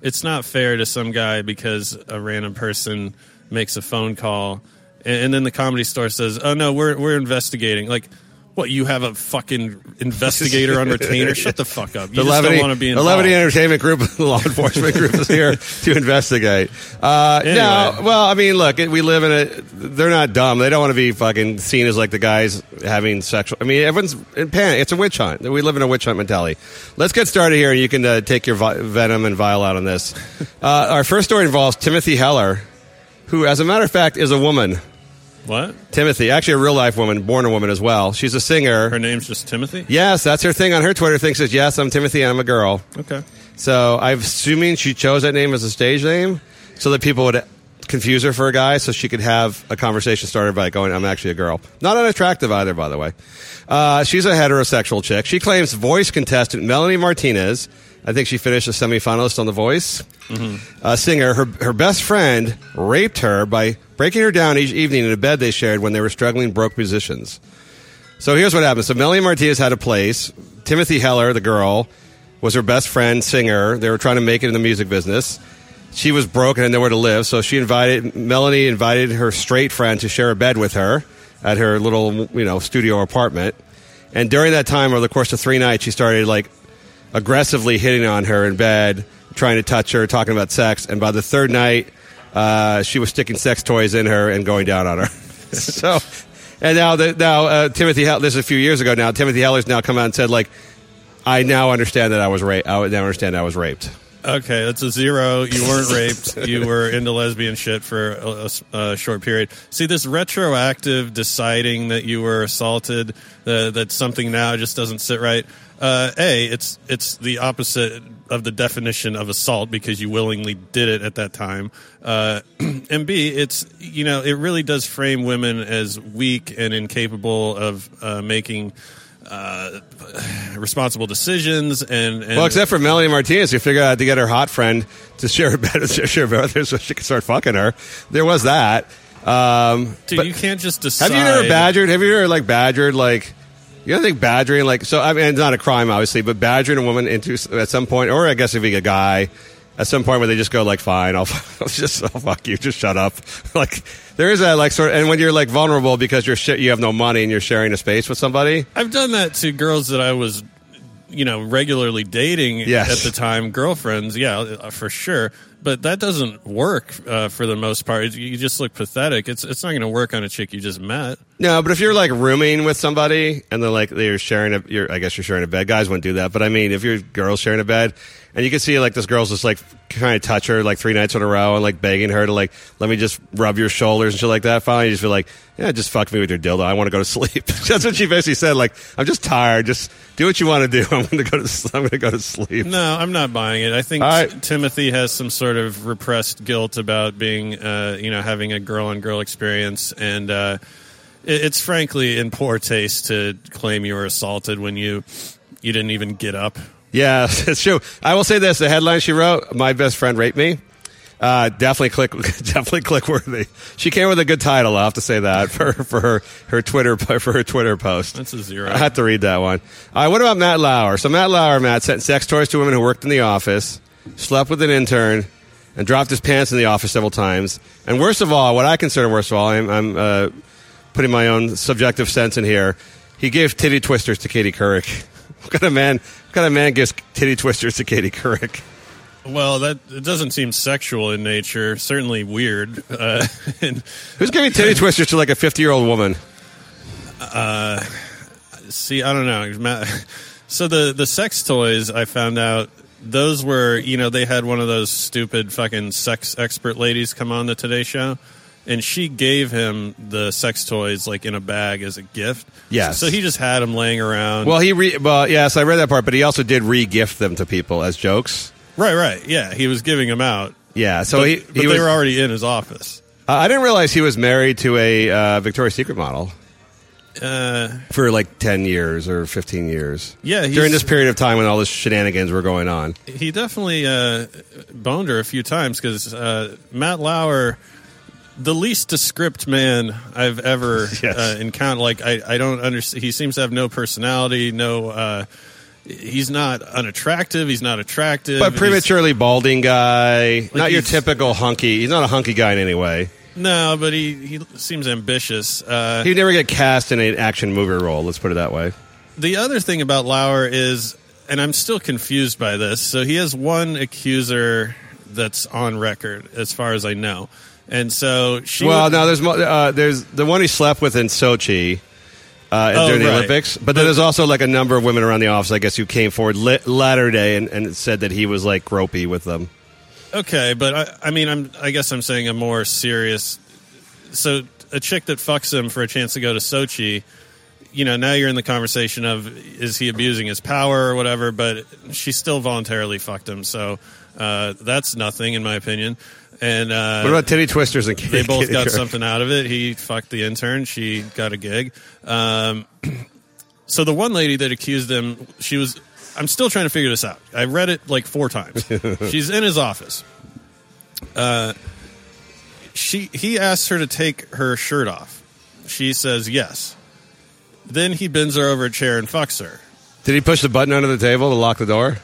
it's not fair to some guy because a random person makes a phone call and then the Comedy Store says, "Oh no, we're investigating." Like, what, you have a fucking investigator on retainer? Shut the fuck up. You just don't want to be involved. The Levity Entertainment Group, the law enforcement group is here to investigate. Anyway. No, well, I mean, look, we live in a... They're not dumb. They don't want to be fucking seen as like the guys having sexual... I mean, everyone's in panic. It's a witch hunt. We live in a witch hunt mentality. Let's get started here, and you can take your venom and vial out on this. Our first story involves Timothy Heller, who, as a matter of fact, is a woman. What? Timothy. Actually, a real-life woman, born a woman as well. She's a singer. Her name's just Timothy? Yes, that's her thing on her Twitter thing. Says, yes, I'm Timothy and I'm a girl. Okay. So I'm assuming she chose that name as a stage name so that people would confuse her for a guy so she could have a conversation started by going, I'm actually a girl. Not unattractive either, by the way. She's a heterosexual chick. She claims voice contestant Melanie Martinez, I think she finished a semifinalist on The Voice, mm-hmm. Singer, her best friend raped her by breaking her down each evening in a bed they shared when they were struggling broke musicians. So here's what happened. So Melanie Martinez had a place. Timothy Heller, the girl, was her best friend, singer. They were trying to make it in the music business. She was broke and had nowhere to live, so Melanie invited her straight friend to share a bed with her at her little, you know, studio apartment. And during that time, over the course of 3 nights, she started, like, aggressively hitting on her in bed, trying to touch her, talking about sex. And by the 3rd night... she was sticking sex toys in her and going down on her. So, and now Timothy Heller, this is a few years ago now, Timothy Heller's now come out and said, like, I now understand that I was raped. I now understand I was raped. Okay, that's a zero. You weren't raped. You were into lesbian shit for a short period. See, this retroactive deciding that you were assaulted, that something now just doesn't sit right. It's the opposite of the definition of assault because you willingly did it at that time. And B, it's, you know, it really does frame women as weak and incapable of making responsible decisions and well, except for Melanie Martinez, who figured out how to get her hot friend to share her bed with her so she could start fucking her. There was that. Dude, you can't just decide. Have you ever badgered? You don't think badgering, like, so, I mean, it's not a crime, obviously, but badgering a woman into, at some point, or I guess if you're a guy, at some point where they just go, like, fine, I'll fuck you, just shut up. Like, there is that, like, sort of, and when you're, like, vulnerable because you have no money and you're sharing a space with somebody. I've done that to girls that I was, you know, regularly dating at the time, girlfriends, yeah, for sure. But that doesn't work for the most part. You just look pathetic. It's not going to work on a chick you just met. No, but if you're like rooming with somebody and they're like they're sharing you're sharing a bed. Guys wouldn't do that, but I mean, if your girl's sharing a bed and you can see like this girl's just like trying to touch her like three nights in a row and like begging her to like let me just rub your shoulders and shit like that. Finally, you just feel like just fuck me with your dildo. I want to go to sleep. That's what she basically said. Like I'm just tired. Just do what you want to do. I'm going to go to sleep. No, I'm not buying it. I think Timothy has some sort of repressed guilt about being, having a girl-on-girl experience, and it's frankly in poor taste to claim you were assaulted when you didn't even get up. Yeah, it's true. I will say this: the headline she wrote, "My Best Friend Raped Me," definitely clickworthy. She came with a good title. I'll have to say that for her Twitter post. That's a zero. I had to read that one. All right, what about Matt Lauer? So Matt sent sex toys to women who worked in the office, slept with an intern, and dropped his pants in the office several times. And worst of all, what I consider worst of all, I'm putting my own subjective sense in here, he gave titty twisters to Katie Couric. What kind of man gives titty twisters to Katie Couric? Well, it doesn't seem sexual in nature. Certainly weird. Who's giving titty twisters to like a 50-year-old woman? See, I don't know. So the sex toys, I found out, those were, you know, they had one of those stupid fucking sex expert ladies come on the Today Show, and she gave him the sex toys, like, in a bag as a gift. Yes. So he just had them laying around. Well, yes, I read that part, but he also did re-gift them to people as jokes. Right, yeah, he was giving them out. Yeah, so they were already in his office. I didn't realize he was married to a Victoria's Secret model. For like 10 years or 15 years. Yeah. During this period of time when all the shenanigans were going on. He definitely boned her a few times because Matt Lauer, the least descript man I've ever encountered. Like, I don't understand. He seems to have no personality, no... he's not unattractive. He's not attractive. But prematurely balding guy. Like not your typical hunky. He's not a hunky guy in any way. No, but he seems ambitious. He'd never get cast in an action movie role, let's put it that way. The other thing about Lauer is, and I'm still confused by this, so he has one accuser that's on record, as far as I know. And so she... Well, no, there's the one he slept with in Sochi during the Olympics, but then there's also like a number of women around the office, I guess, who came forward latter day and said that he was like gropey with them. Okay, but I guess I'm saying a more serious. So a chick that fucks him for a chance to go to Sochi, you know, now you're in the conversation of is he abusing his power or whatever? But she still voluntarily fucked him, so that's nothing in my opinion. And what about titty twisters and Katie? They both got something out of it. He fucked the intern. She got a gig. So the one lady that accused him, she was. I'm still trying to figure this out. I read it like 4 times. She's in his office. He asks her to take her shirt off. She says yes. Then he bends her over a chair and fucks her. Did he push the button under the table to lock the door?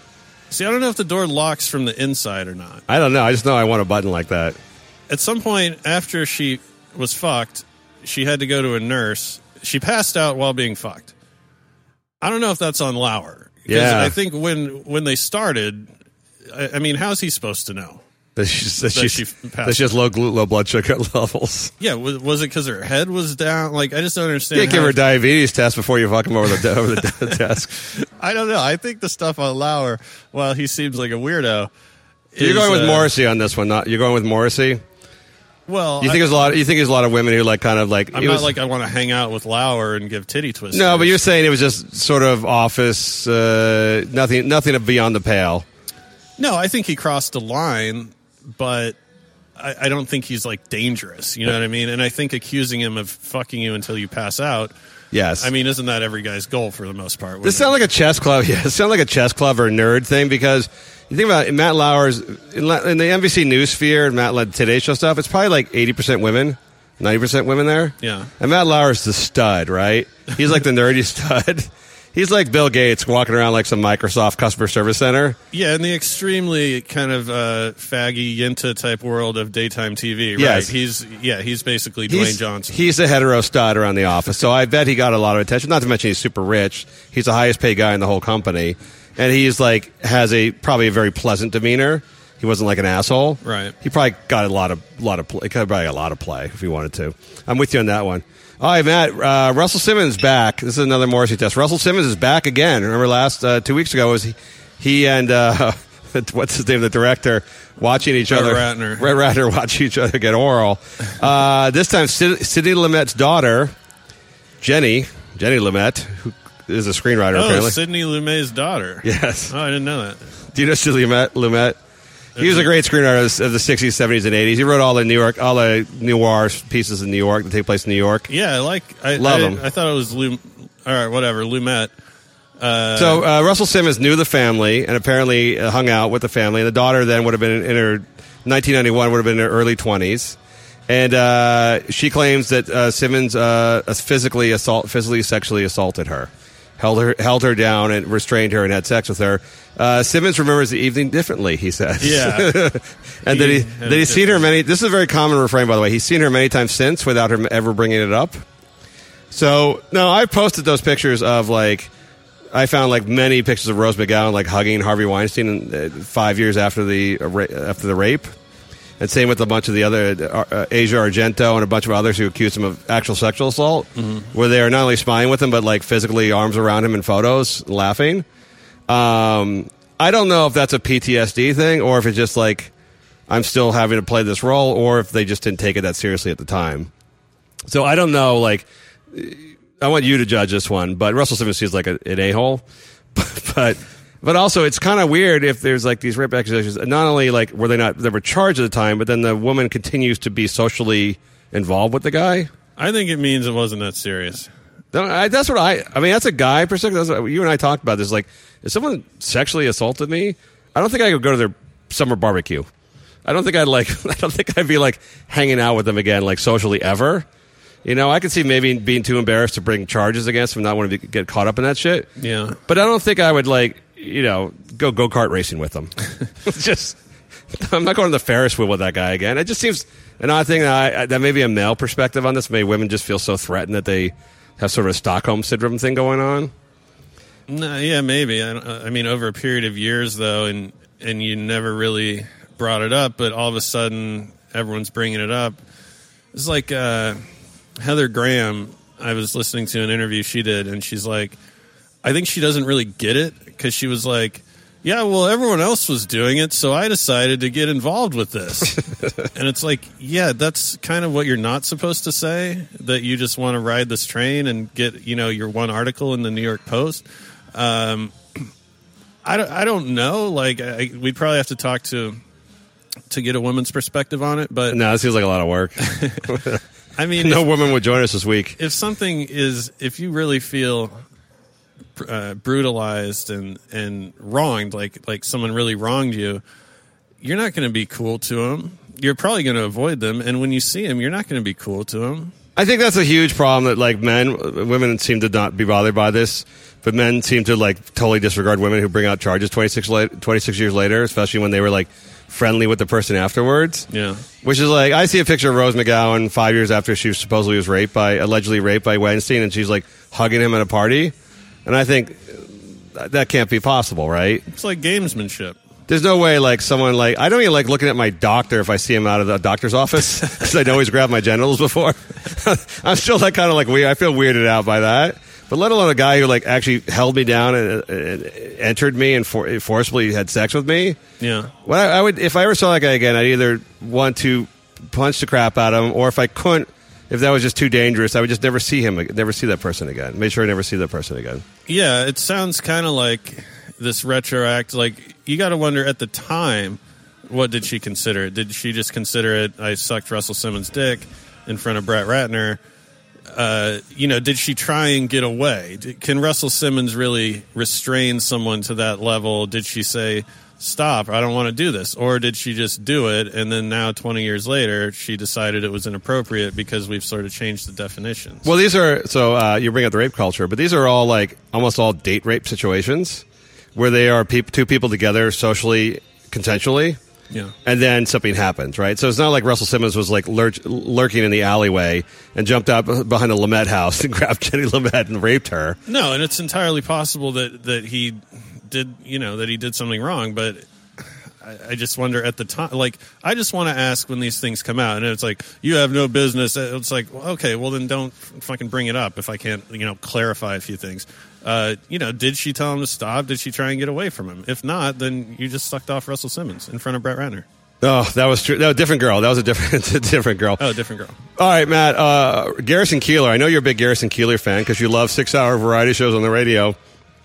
See, I don't know if the door locks from the inside or not. I don't know. I just know I want a button like that. At some point after she was fucked, she had to go to a nurse. She passed out while being fucked. I don't know if that's on Lauer. Yeah, I think when they started, I mean, how's he supposed to know? That's just low blood sugar levels. Yeah, was it because her head was down? Like, I just don't understand. You can't give her a diabetes test before you fuck him over the desk. I don't know. I think the stuff on Lauer, while he seems like a weirdo, you're going with Morrissey on this one. You're going with Morrissey. Well, you think there's a lot. You think there's a lot of women who like kind of like. I want to hang out with Lauer and give titty twists. No, but you're saying it was just sort of office, nothing beyond the pale. No, I think he crossed the line. But I don't think he's, like, dangerous. You know what I mean? And I think accusing him of fucking you until you pass out. Yes. I mean, isn't that every guy's goal for the most part? This sounds like a chess club. Yeah, it sounds like a chess club or a nerd thing because you think about it, Matt Lauer's in the NBC News sphere and Matt led Today Show stuff, it's probably like 80% women, 90% women there. Yeah. And Matt Lauer's the stud, right? He's like the nerdy stud. He's like Bill Gates walking around like some Microsoft customer service center. Yeah, in the extremely kind of faggy Yinta type world of daytime TV, right? Yes. He's basically Dwayne Johnson. He's the hetero stud around the office, so I bet he got a lot of attention. Not to mention he's super rich. He's the highest paid guy in the whole company, and he's like has probably a very pleasant demeanor. He wasn't like an asshole, right? He probably got a lot of play if he wanted to. I'm with you on that one. All right, Matt. Russell Simmons back. This is another Morrissey test. Russell Simmons is back again. Remember last 2 weeks ago was he and what's his name, the director, watching each other. Brett Ratner watch each other get oral. This time, Sidney Lumet's daughter, Jenny Lumet, who is a screenwriter. Oh, apparently. Sidney Lumet's daughter. Yes. Oh, I didn't know that. Do you know Sidney Lumet? He was a great screenwriter of the 60s, 70s, and 80s. He wrote all the noir pieces in New York that take place in New York. Yeah, I love him. I thought it was Lumet. So Russell Simmons knew the family and apparently hung out with the family. And the daughter then would have been in her 1991 would have been in her early 20s, and she claims that Simmons physically, sexually assaulted her. Held her down and restrained her and had sex with her. Simmons remembers the evening differently, he says. Yeah. And he's seen her many... This is a very common refrain, by the way. He's seen her many times since without her ever bringing it up. So, no, I posted those pictures of, like... I found, like, many pictures of Rose McGowan, like, hugging Harvey Weinstein 5 years after the rape. And same with a bunch of the other... Asia Argento and a bunch of others who accused him of actual sexual assault, where they are not only spying with him, but, like, physically arms around him in photos, laughing. I don't know if that's a PTSD thing or if it's just, like, I'm still having to play this role or if they just didn't take it that seriously at the time. So I don't know, like... I want you to judge this one, but Russell Simmons seems like an a-hole. But also, it's kind of weird if there's like these rape accusations. Not only like they were charged at the time, but then the woman continues to be socially involved with the guy. I think it means it wasn't that serious. That's what I mean. That's a guy perspective. That's what you and I talked about. This like, if someone sexually assaulted me, I don't think I could go to their summer barbecue. I don't think I'd be like hanging out with them again, like socially ever. You know, I could see maybe being too embarrassed to bring charges against him, not want to get caught up in that shit. Yeah, but I don't think I would like. You know, go-kart racing with them. Just, I'm not going to the Ferris wheel with that guy again. It just seems an odd thing that may be a male perspective on this. Maybe women just feel so threatened that they have sort of a Stockholm syndrome thing going on. No, yeah, maybe. I mean, over a period of years, though, and you never really brought it up, but all of a sudden, everyone's bringing it up. It's like Heather Graham, I was listening to an interview she did, and she's like, I think she doesn't really get it because she was like, yeah, well, everyone else was doing it, so I decided to get involved with this. And it's like, yeah, that's kind of what you're not supposed to say, that you just want to ride this train and get, you know, your one article in the New York Post. I don't know. Like, we'd probably have to talk to get a woman's perspective on it. But no, it seems like a lot of work. I mean, no woman would join us this week. If you really feel... brutalized and wronged, like someone really wronged you, you're not going to be cool to them. You're probably going to avoid them, and when you see them, you're not going to be cool to them. I think that's a huge problem that like women seem to not be bothered by this, but men seem to like totally disregard women who bring out charges 26 years later, especially when they were like friendly with the person afterwards. Yeah, which is like I see a picture of Rose McGowan 5 years after she supposedly was allegedly raped by Weinstein, and she's like hugging him at a party. And I think that can't be possible, right? It's like gamesmanship. There's no way, like, someone, like, I don't even like looking at my doctor if I see him out of the doctor's office, because I know he's grabbed my genitals before. I'm still, like, kind of, like, weird. I feel weirded out by that. But let alone a guy who, like, actually held me down and entered me and forcibly had sex with me. Yeah. Well, I would, if I ever saw that guy again, I'd either want to punch the crap out of him, or if I couldn't, if that was just too dangerous, I would just never see him, never see that person again. Make sure I never see that person again. Yeah, it sounds kind of like this retroact. Like, you got to wonder at the time, what did she consider? Did she just consider it, I sucked Russell Simmons' dick in front of Brett Ratner? You know, did she try and get away? Can Russell Simmons really restrain someone to that level? Did she say, stop, I don't want to do this? Or did she just do it, and then now 20 years later, she decided it was inappropriate because we've sort of changed the definitions? Well, these are, so you bring up the rape culture, but these are all like almost all date rape situations where they are two people together socially, consensually. Yeah. And then something happens, right? So it's not like Russell Simmons was like lurking in the alleyway and jumped out behind a Lumet house and grabbed Jenny Lumet and raped her. No, and it's entirely possible that he did, you know, that he did something wrong. But I just wonder at the time, like, I just want to ask when these things come out, and it's like, you have no business. It's like, okay, well then don't fucking bring it up if I can't, you know, clarify a few things. You know, did she tell him to stop? Did she try and get away from him? If not, then you just sucked off Russell Simmons in front of Brett Ratner. Oh, that was true. No, different girl. That was a different girl. Oh, different girl. All right, Matt. Garrison Keeler. I know you're a big Garrison Keeler fan because you love 6-hour variety shows on the radio.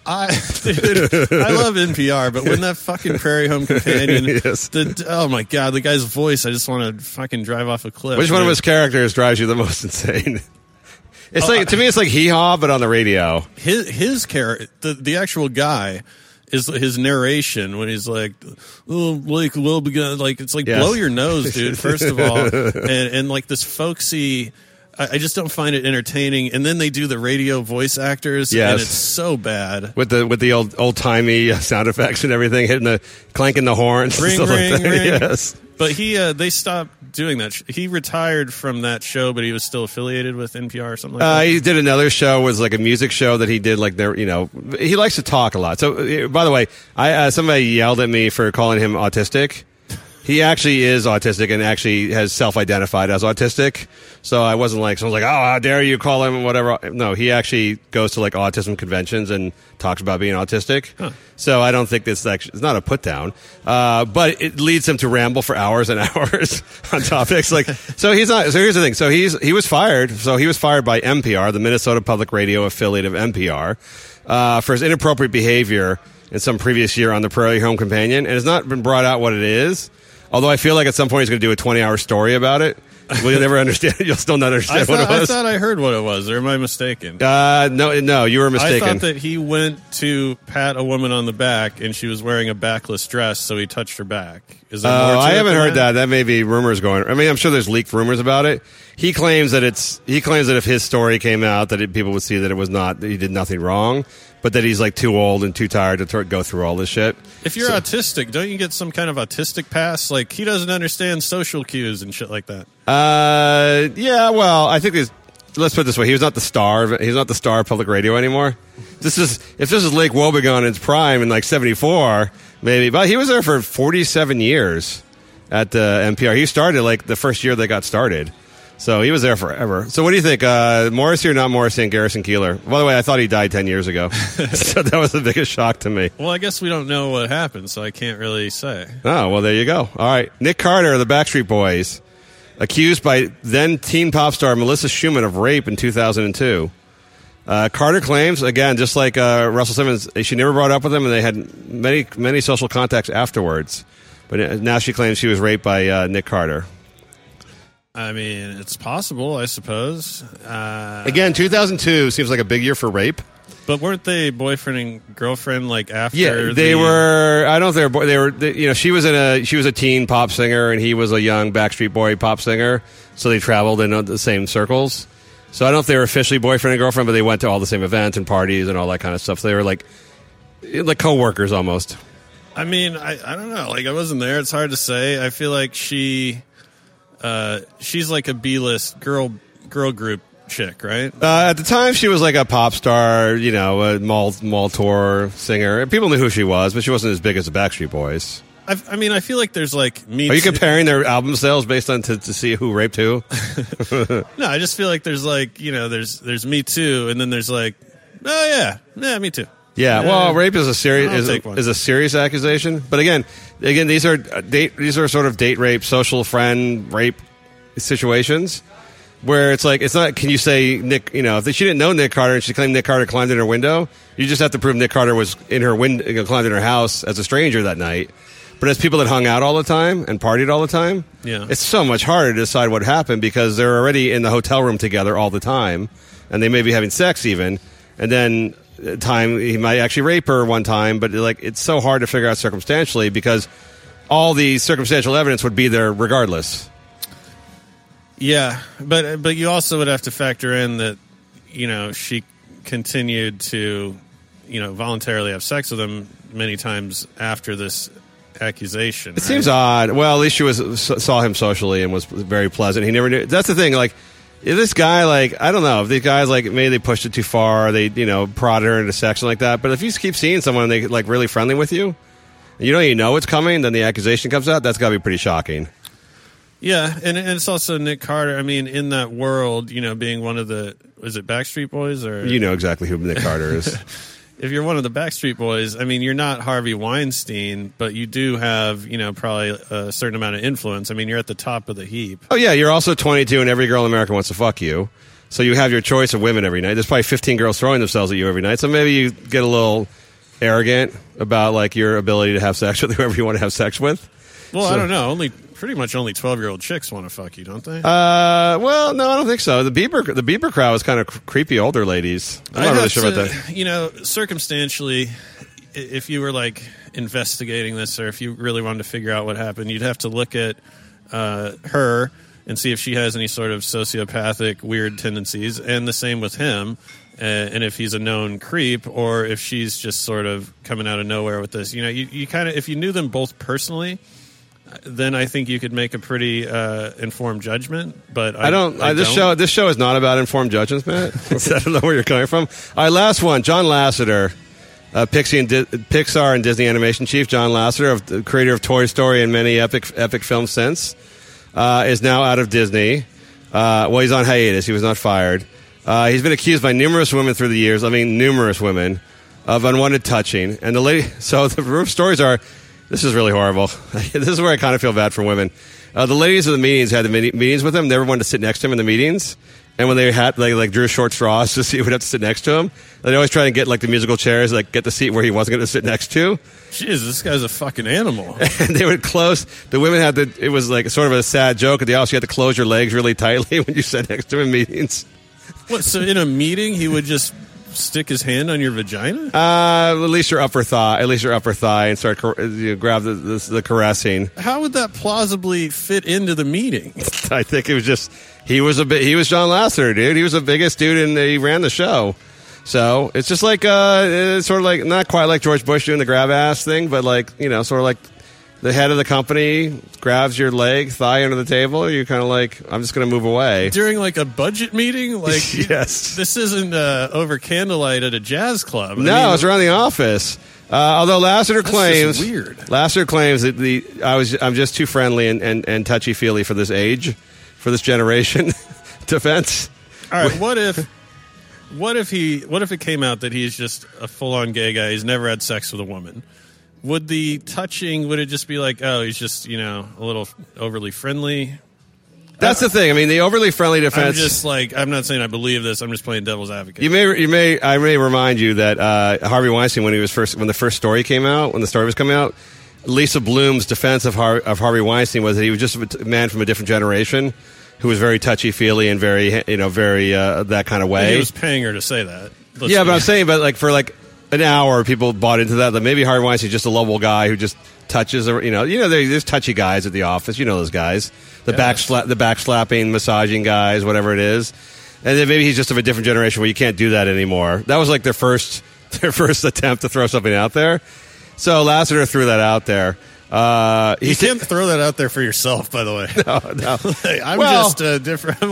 I love NPR, but when that fucking Prairie Home Companion, yes. Oh my God, the guy's voice, I just want to fucking drive off a cliff. Which one of his characters drives you the most insane? It's to me, it's like Hee Haw, but on the radio. His character, the actual guy, is his narration when he's like, "Oh, Blake will begin," like it's like, yes. Blow your nose, dude. First of all, and like this folksy. I just don't find it entertaining. And then they do the radio voice actors, yes. And it's so bad with the old timey sound effects and everything, hitting the clanking the horns, ring, and stuff ring, like that. Ring. Yes. But they stopped doing that. He retired from that show, but he was still affiliated with NPR or something. Like that. He did another show, was like a music show that he did. Like there, you know, he likes to talk a lot. So, by the way, somebody yelled at me for calling him autistic. He actually is autistic and actually has self-identified as autistic. So I wasn't like, someone's like, oh, how dare you call him whatever. No, he actually goes to like autism conventions and talks about being autistic. Huh. So I don't think this actually, it's not a put down. But it leads him to ramble for hours and hours on topics. Like, so he's not, so here's the thing. So he was fired. So he was fired by NPR, the Minnesota Public Radio affiliate of NPR, for his inappropriate behavior in some previous year on the Prairie Home Companion. And it's not been brought out what it is. Although I feel like at some point he's going to do a 20-hour story about it. Well, you'll never understand. You'll still not understand what it was. I thought I heard what it was, or am I mistaken? No, you were mistaken. I thought that he went to pat a woman on the back, and she was wearing a backless dress, so he touched her back. Is there more to I haven't heard that. That may be rumors going. I mean, I'm sure there's leaked rumors about it. He claims that if his story came out, that people would see that it was not. That he did nothing wrong. But that he's like too old and too tired to go through all this shit. If you're autistic, don't you get some kind of autistic pass? Like, he doesn't understand social cues and shit like that. Yeah. Well, I think let's put it this way: he was not the star. He's not the star of public radio anymore. If this is Lake Wobegon in its prime in like '74, maybe. But he was there for 47 years at the NPR. He started like the first year they got started. So he was there forever. So what do you think? Morrissey or not Morrissey and Garrison Keeler? By the way, I thought he died 10 years ago. So that was the biggest shock to me. Well, I guess we don't know what happened, so I can't really say. Oh, well, there you go. All right. Nick Carter of the Backstreet Boys, accused by then teen pop star Melissa Schumann of rape in 2002. Carter claims, again, just like Russell Simmons, she never brought up with him, and they had many, many social contacts afterwards. But now she claims she was raped by Nick Carter. I mean, it's possible, I suppose. Again, 2002 seems like a big year for rape. But weren't they boyfriend and girlfriend like after? Yeah, they were. I don't think they were. You know, she was a teen pop singer, and he was a young Backstreet Boy pop singer. So they traveled in the same circles. So I don't know if they were officially boyfriend and girlfriend, but they went to all the same events and parties and all that kind of stuff. So they were like coworkers almost. I mean, I don't know. Like, I wasn't there. It's hard to say. I feel like she's like a B-list girl group chick, right? At the time, she was like a pop star, you know, a mall tour singer. People knew who she was, but she wasn't as big as the Backstreet Boys. I mean, I feel like there's like Me Are you Too. Comparing their album sales based on to see who raped who? No, I just feel like there's like, you know, there's Me Too, and then there's like, oh yeah, yeah, Me Too. Yeah, well, rape is a serious accusation, but again, these are sort of date rape, social friend rape situations where it's like, it's not. Can you say Nick? You know, if she didn't know Nick Carter and she claimed Nick Carter climbed in her window, you just have to prove Nick Carter was in her window, climbed in her house as a stranger that night. But as people that hung out all the time and partied all the time, yeah, it's so much harder to decide what happened because they're already in the hotel room together all the time, and they may be having sex even, and then time he might actually rape her one time. But like, it's so hard to figure out circumstantially because all the circumstantial evidence would be there regardless. Yeah, but you also would have to factor in that, you know, she continued to, you know, voluntarily have sex with him many times after this accusation. It seems odd. Well, at least she saw him socially and was very pleasant. He never knew. That's the thing. Like, this guy, like, I don't know. If these guys, like, maybe they pushed it too far. They, you know, prodded her into sex and like that. But if you keep seeing someone and they, like, really friendly with you, and you don't even know it's coming, then the accusation comes out, that's got to be pretty shocking. Yeah, and it's also Nick Carter. I mean, in that world, you know, being one of the, is it Backstreet Boys? Or you know exactly who Nick Carter is. If you're one of the Backstreet Boys, I mean, you're not Harvey Weinstein, but you do have, you know, probably a certain amount of influence. I mean, you're at the top of the heap. Oh, yeah. You're also 22, and every girl in America wants to fuck you. So you have your choice of women every night. There's probably 15 girls throwing themselves at you every night. So maybe you get a little arrogant about, like, your ability to have sex with whoever you want to have sex with. Well, so, I don't know. Pretty much only 12-year-old chicks want to fuck you, don't they? Well, no, I don't think so. The Bieber crowd is kind of creepy older ladies. I'm not really sure about that. You know, circumstantially, if you were, like, investigating this or if you really wanted to figure out what happened, you'd have to look at her and see if she has any sort of sociopathic, weird tendencies, and the same with him. And if he's a known creep or if she's just sort of coming out of nowhere with this. You know, you kind of, if you knew them both personally, then I think you could make a pretty informed judgment. But This show is not about informed judgments, Matt. I don't know where you're coming from. All right, last one. John Lasseter, Pixar and Disney animation chief, John Lasseter, the creator of Toy Story and many epic films since, is now out of Disney. Well, he's on hiatus. He was not fired. He's been accused by numerous women through the years, of unwanted touching. And the lady... So the stories are... This is really horrible. This is where I kind of feel bad for women. The ladies of the meetings had the meetings with him. They never wanted to sit next to him in the meetings. And when they drew short straws to see who would have to sit next to him, they'd always try to get, like, the musical chairs, like, get the seat where he wasn't going to sit next to. Jeez, this guy's a fucking animal. And they would close. The women had the... It was, like, sort of a sad joke at the office. You had to close your legs really tightly when you sat next to him in meetings. What, so in a meeting, he would just... stick his hand on your vagina? At least your upper thigh, and start grab the caressing. How would that plausibly fit into the meeting? I think it was just he was John Lasseter, dude. He was the biggest dude, and he ran the show. So it's just like it's sort of like not quite like George Bush doing the grab ass thing, but like, you know, sort of like the head of the company grabs your leg, thigh under the table. You're kind of like, I'm just going to move away. During like a budget meeting? Like, yes. This isn't over candlelight at a jazz club. I mean, it's around the office. Although Lasseter claims that I'm just too friendly and touchy-feely for this age, for this generation defense. All right, what if it came out that he's just a full-on gay guy? He's never had sex with a woman. Would the touching, would it just be like, oh, he's just, you know, a little overly friendly? That's the thing. I mean, the overly friendly defense. I'm just like, I'm not saying I believe this. I'm just playing devil's advocate. I may remind you that Harvey Weinstein, when the story was coming out, Lisa Bloom's defense of Harvey Weinstein was that he was just a man from a different generation who was very touchy-feely and very that kind of way. And he was paying her to say that. But I'm saying, for an hour, people bought into that. Like, maybe Harvey Weinstein's just a lovable guy who just touches. You know, there's touchy guys at the office. You know those guys, the backslapping, massaging guys, whatever it is. And then maybe he's just of a different generation where you can't do that anymore. That was like their first attempt to throw something out there. So Lasseter threw that out there. You can't throw that out there for yourself, by the way. No. I'm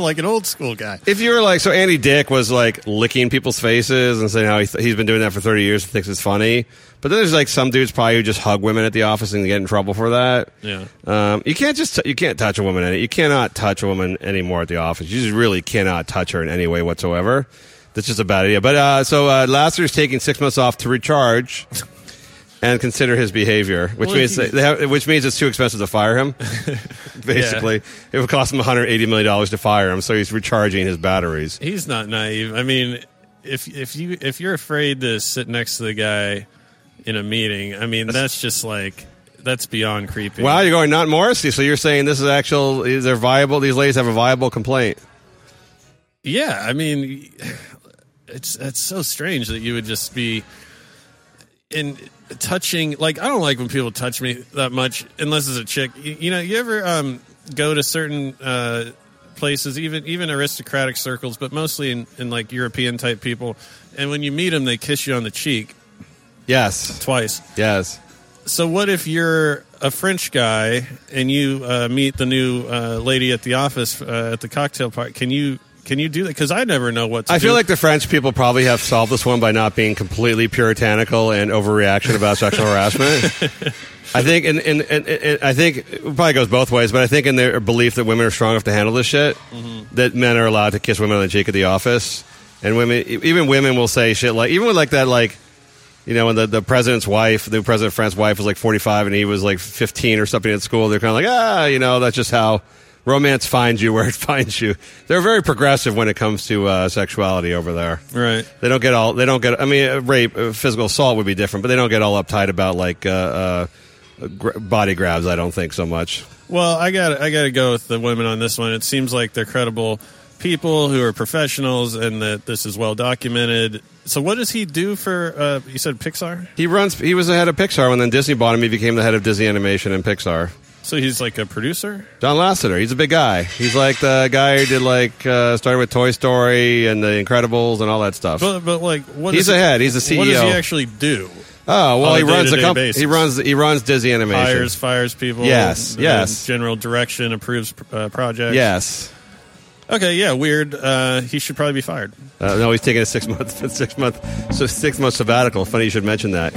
like an old school guy. If you were like, so Andy Dick was like licking people's faces and saying how he's been doing that for 30 years and thinks it's funny. But then there's like some dudes probably who just hug women at the office and get in trouble for that. Yeah. You can't touch a woman. You cannot touch a woman anymore at the office. You just really cannot touch her in any way whatsoever. That's just a bad idea. But so Lasseter's taking 6 months off to recharge and consider his behavior, which means it's too expensive to fire him. Basically, It would cost him $180 million to fire him. So he's recharging his batteries. He's not naive. I mean, if you're afraid to sit next to the guy in a meeting, I mean, that's just like, that's beyond creepy. Wow, you're going not Morrissey. So you're saying this is actual? They're viable. These ladies have a viable complaint. Yeah, I mean, it's so strange that you would just be in touching. Like, I don't like when people touch me that much, unless it's a chick. You know, you ever go to certain places, even aristocratic circles, but mostly in like European type people, and when you meet them, they kiss you on the cheek. Yes, twice. Yes. So what if you're a French guy and you meet the new lady at the office at the cocktail party? Can you do that? Because I never know what to do. I feel like the French people probably have solved this one by not being completely puritanical and overreaction about sexual harassment. I think, and I think it probably goes both ways, but I think in their belief that women are strong enough to handle this shit, mm-hmm. that men are allowed to kiss women on the cheek at the office. And women will say shit like, even with like that, like, you know, when the president of France's wife was like 45 and he was like 15 or something at school, they're kind of like, you know, that's just how romance finds you where it finds you. They're very progressive when it comes to sexuality over there. Right. Rape, physical assault would be different, but they don't get all uptight about like body grabs, I don't think so much. Well, I got to go with the women on this one. It seems like they're credible people who are professionals and that this is well documented. So what does he do for you said Pixar? He was the head of Pixar, and then Disney bought him. He became the head of Disney Animation and Pixar. So he's like a producer? John Lasseter. He's a big guy. He's like the guy who did like started with Toy Story and The Incredibles and all that stuff. But like, what? He's a head. He's a CEO. What does he actually do? Oh well, he runs the company. He runs Disney Animation. Fires people. Yes. General direction, approves projects. Yes. Okay, yeah, weird. He should probably be fired. No, he's taking a six-month sabbatical. Funny you should mention that.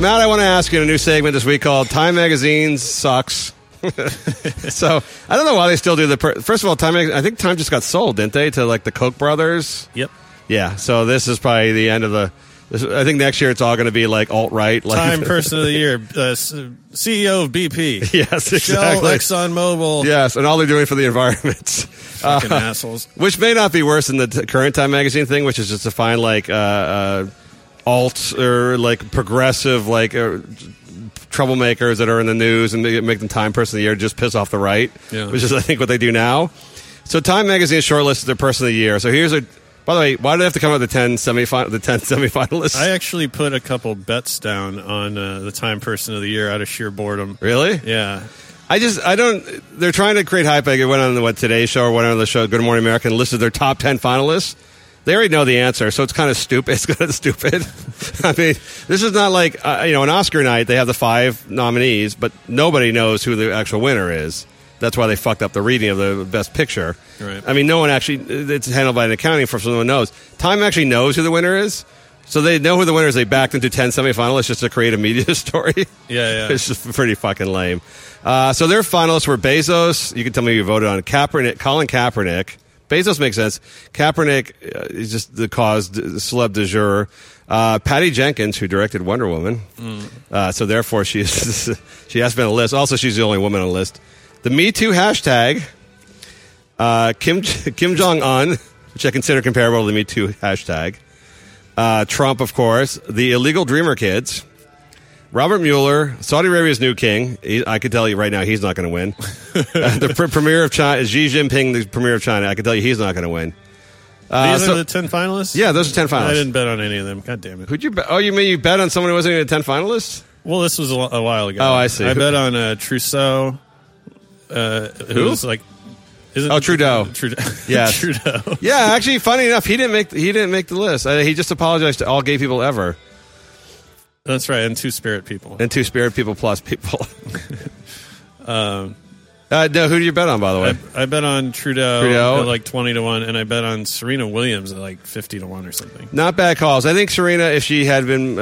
Matt, I want to ask you a new segment this week called Time Magazine Sucks. So, I don't know why they still do the... First of all, Time Magazine, I think Time just got sold, didn't they, to like the Koch brothers? Yep. Yeah, so this is probably the end of the... I think next year it's all going to be like alt-right. Like, Time Person of the Year. CEO of BP. Yes, exactly. Shell, ExxonMobil. Yes, and all they're doing for the environment. Fucking assholes. Which may not be worse than the current Time Magazine thing, which is just to find like... alt or like progressive like troublemakers that are in the news and make them Time Person of the Year, just piss off the right, which is I think what they do now. So Time Magazine shortlisted their Person of the Year. So here's a... By the way, why do they have to come up with the 10 semifinalists? I actually put a couple bets down on the Time Person of the Year out of sheer boredom. Really? Yeah. They're trying to create hype. I went on Today's Show or whatever the show, Good Morning America, and listed their top 10 finalists. They already know the answer, so it's kind of stupid. I mean, this is not like, an Oscar night. They have the 5 nominees, but nobody knows who the actual winner is. That's why they fucked up the reading of the Best Picture. Right. I mean, no one actually... It's handled by an accounting firm, so no one knows. Time actually knows who the winner is, so they know who the winner is. They backed into 10 semifinalists just to create a media story. Yeah, yeah. It's just pretty fucking lame. So their finalists were Bezos. You can tell me you voted on Kaepernick, Colin Kaepernick. Bezos makes sense. Kaepernick is just the cause, celeb du jour. Patty Jenkins, who directed Wonder Woman. Mm. So therefore, she has been on the list. Also, she's the only woman on the list. The Me Too hashtag. Kim Jong-un, which I consider comparable to the Me Too hashtag. Trump, of course. The illegal dreamer kids. Robert Mueller, Saudi Arabia's new king. I could tell you right now he's not going to win. The premier of China, Xi Jinping, the premier of China. I could tell you he's not going to win. These are the 10 finalists? Yeah, those are 10 finalists. I didn't bet on any of them. God damn it. Who'd you bet? Oh, you mean you bet on someone who wasn't even a 10 finalist? Well, this was a while ago. Oh, I see. I bet on Trudeau, who was like Trudeau. Yeah, Trudeau. Yeah, actually, funny enough, he didn't make the list. He just apologized to all gay people ever. That's right, and Two-Spirit people. And Two-Spirit people plus people. No, who do you bet on, by the way? I bet on Trudeau at like 20-1, and I bet on Serena Williams at like 50-1 or something. Not bad calls. I think Serena, if she had been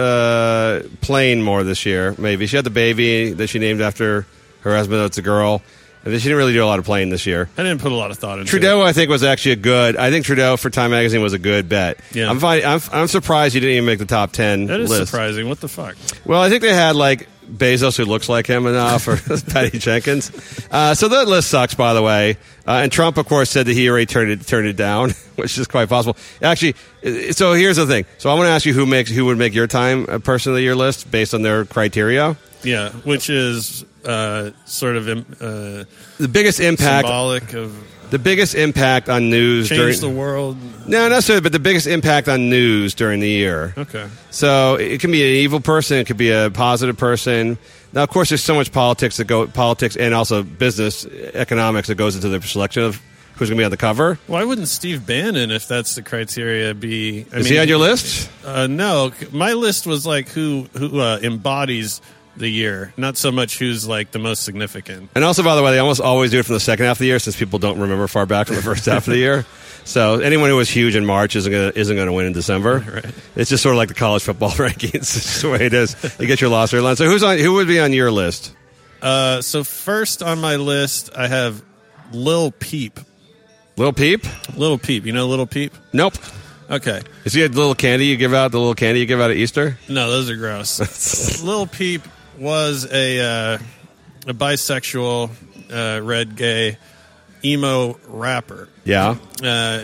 playing more this year, maybe. She had the baby that she named after her husband, though it's a girl. She didn't really do a lot of playing this year. I didn't put a lot of thought into it. Trudeau, I think, was actually Trudeau for Time Magazine was a good bet. Yeah. I'm surprised you didn't even make the top 10 list. That is surprising. What the fuck? Well, I think they had, like, Bezos, who looks like him enough, or Patty Jenkins. So that list sucks, by the way. And Trump, of course, said that he already turned it down, which is quite possible. Actually, so here's the thing. So I want to ask you who would make your Time Person of the Year list based on their criteria. Yeah, which is... the biggest impact, symbolic of the biggest impact on news the world. No, not necessarily, but the biggest impact on news during the year. Okay, so it can be an evil person, it could be a positive person. Now, of course, there's so much politics and also business economics that goes into the selection of who's going to be on the cover. Why wouldn't Steve Bannon, if that's the criteria, be? Is he on your list? No, my list was like who embodies the year, not so much who's like the most significant. And also, by the way, they almost always do it from the second half of the year, since people don't remember far back from the first half of the year. So anyone who was huge in March isn't going to win in December. Right. It's just sort of like the college football rankings. It's the way it is. You get your loss or line. So who would be on your list? So first on my list, I have Lil Peep. Lil Peep? Lil Peep. You know Lil Peep? Nope. Okay. Is he a little candy you give out? The little candy you give out at Easter? No, those are gross. Lil Peep was a bisexual, red gay, emo rapper. Yeah.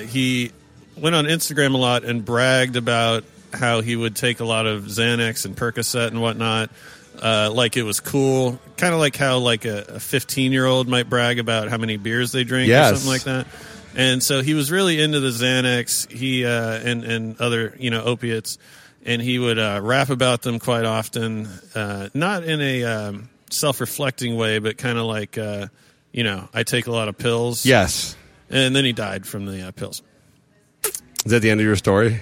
He went on Instagram a lot and bragged about how he would take a lot of Xanax and Percocet and whatnot, like it was cool. Kind of like how like a 15-year-old might brag about how many beers they drink or something like that. And so he was really into the Xanax, and other, opiates. And he would rap about them quite often, not in a self-reflecting way, but kind of like, I take a lot of pills. Yes. And then he died from the pills. Is that the end of your story?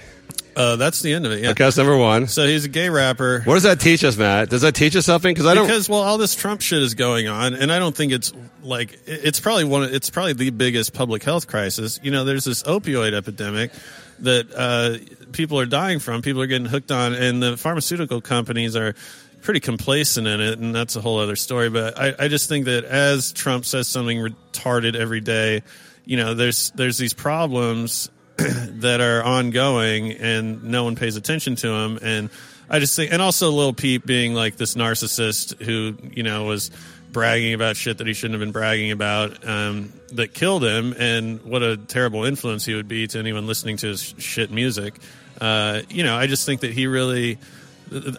That's the end of it, yeah. Okay, that's number one. So he's a gay rapper. What does that teach us, Matt? Does that teach us something? Because all this Trump shit is going on, and I don't think it's, like, it's probably the biggest public health crisis. There's this opioid epidemic that people are dying from, people are getting hooked on, and the pharmaceutical companies are pretty complacent in it, and that's a whole other story. But I just think that as Trump says something retarded every day, there's these problems that are ongoing, and no one pays attention to them. And I just think, and also Lil Peep being like this narcissist who, was bragging about shit that he shouldn't have been bragging about, that killed him, and what a terrible influence he would be to anyone listening to his shit music. I just think that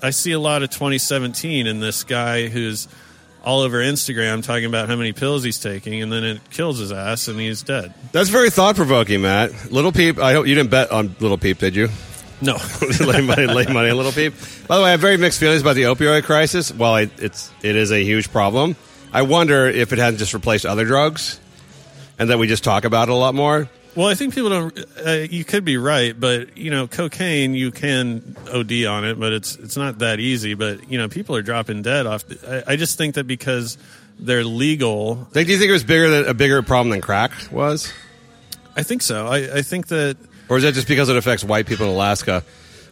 I see a lot of 2017 in this guy who's all over Instagram talking about how many pills he's taking, and then it kills his ass and he's dead. That's very thought-provoking, Matt. Lil Peep, I hope you didn't bet on Lil Peep, did you? No. lay money on Lil Peep. By the way, I have very mixed feelings about the opioid crisis. While it is a huge problem, I wonder if it hasn't just replaced other drugs and that we just talk about it a lot more. Well, I think people don't... you could be right, but, cocaine, you can OD on it, but it's not that easy. But, people are dropping dead off... I just think that because they're legal... Do you think it was a bigger problem than crack was? I think so. I think that... Or is that just because it affects white people in Alaska,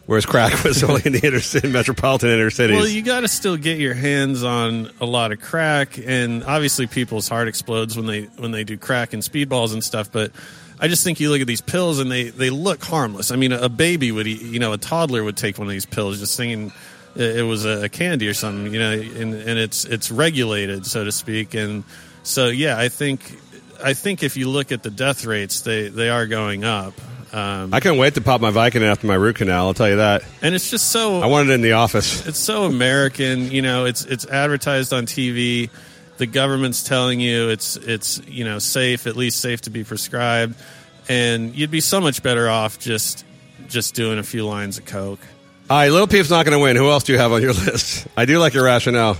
whereas crack was only in the metropolitan inner cities? Well, you got to still get your hands on a lot of crack, and obviously people's heart explodes when they do crack and speedballs and stuff. But I just think you look at these pills and they look harmless. I mean, a baby would eat, a toddler would take one of these pills, just thinking it was a candy or something, and it's regulated, so to speak. And so, yeah, I think if you look at the death rates, they are going up. I couldn't wait to pop my Vicodin after my root canal, I'll tell you that. And it's just so... I wanted it in the office. It's so American, it's advertised on TV. The government's telling you it's safe, at least safe to be prescribed. And you'd be so much better off just doing a few lines of coke. All right, Lil Peep's not going to win. Who else do you have on your list? I do like your rationale.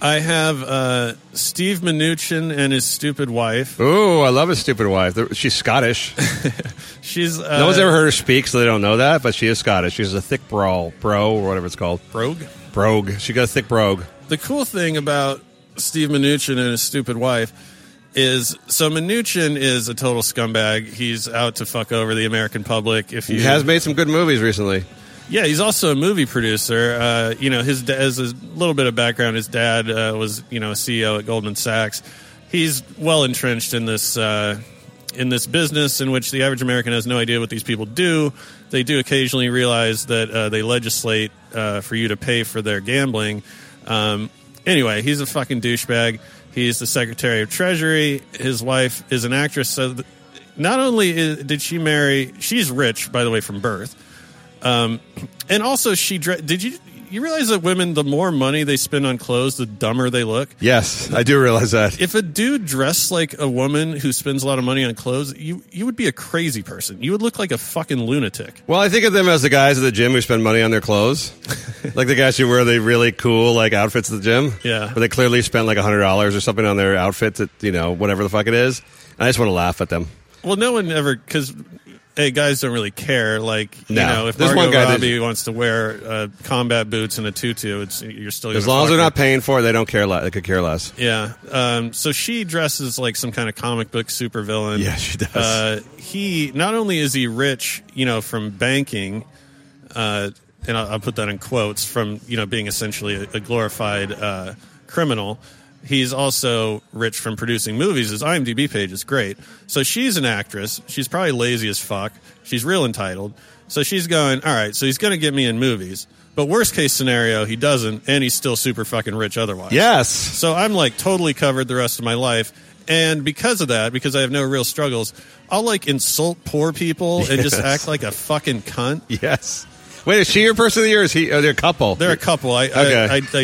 I have Steve Mnuchin and his stupid wife. Ooh, I love his stupid wife. She's Scottish. She's no one's ever heard her speak, so they don't know that, but she is Scottish. She's a thick bro, or whatever it's called. Brogue. She got a thick brogue. The cool thing about Steve Mnuchin and his stupid wife is, so Mnuchin is a total scumbag. He's out to fuck over the American public. He has made some good movies recently. Yeah, he's also a movie producer. As a little bit of background, his dad was, a CEO at Goldman Sachs. He's well entrenched in this business in which the average American has no idea what these people do. They do occasionally realize that they legislate for you to pay for their gambling. Anyway, he's a fucking douchebag. He's the Secretary of Treasury. His wife is an actress. So not only did she marry, she's rich, by the way, from birth. And also she did you realize that women, the more money they spend on clothes, the dumber they look? Yes, I do realize that. If a dude dressed like a woman who spends a lot of money on clothes, you would be a crazy person. You would look like a fucking lunatic. Well, I think of them as the guys at the gym who spend money on their clothes. Like the guys who wear the really cool outfits at the gym. Yeah. But they clearly spent $100 or something on their outfit that, whatever the fuck it is. And I just want to laugh at them. Well, no one ever, because... Hey, guys don't really care. If Margot Robbie wants to wear combat boots and a tutu, you're still gonna. As long as they're not paying for it, they don't care. They could care less. Yeah. So she dresses like some kind of comic book supervillain. Yeah, she does. He not only is he rich, from banking, and I'll put that in quotes, from being essentially a glorified criminal. He's also rich from producing movies. His IMDb page is great. So she's an actress. She's probably lazy as fuck. She's real entitled. So she's going, all right, so he's going to get me in movies. But worst case scenario, he doesn't, and he's still super fucking rich otherwise. Yes. So I'm totally covered the rest of my life. And because of that, because I have no real struggles, I'll insult poor people and just act like a fucking cunt. Yes. Wait, is she your person of the year? They're a couple. They're a couple. I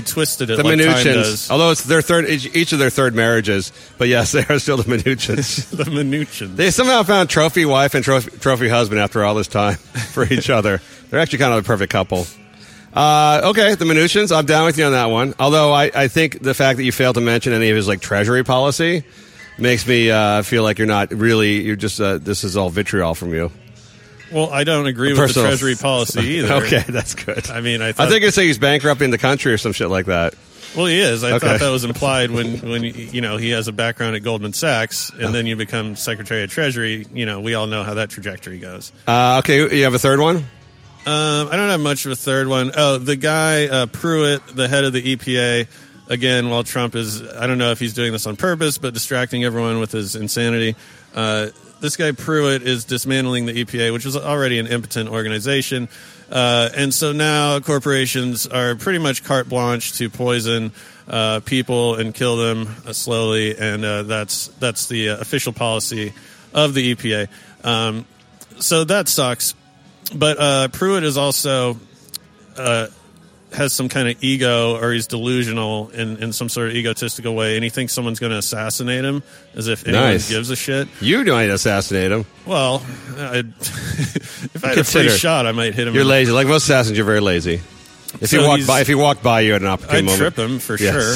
twisted it. The Mnuchins. Although it's their third, each of their third marriages, but yes, they are still the Mnuchins. The Mnuchins. They somehow found trophy wife and trophy husband after all this time for each other. They're actually kind of a perfect couple. Okay, the Mnuchins. I'm down with you on that one. Although I think the fact that you failed to mention any of his treasury policy makes me feel like you're not really. You're just this is all vitriol from you. Well, I don't agree with the Treasury policy either. Okay, that's good. I mean, I think it's like he's bankrupting the country or some shit like that. Well, he is. I thought that was implied when he has a background at Goldman Sachs, and then you become Secretary of Treasury. We all know how that trajectory goes. Okay, you have a third one? I don't have much of a third one. Oh, the guy, Pruitt, the head of the EPA, again, while Trump is, I don't know if he's doing this on purpose, but distracting everyone with his insanity. This guy Pruitt is dismantling the EPA, which was already an impotent organization. And so now corporations are pretty much carte blanche to poison people and kill them slowly. And that's the official policy of the EPA. So that sucks. But Pruitt is also has some kind of ego, or he's delusional in some sort of egotistical way, and he thinks someone's going to assassinate him, as if anyone gives a shit. You don't assassinate him. Well, if I had a free shot, I might hit him. You're lazy. Like most assassins, you're very lazy. If he walked by you at an opportune moment, I'd trip him for sure.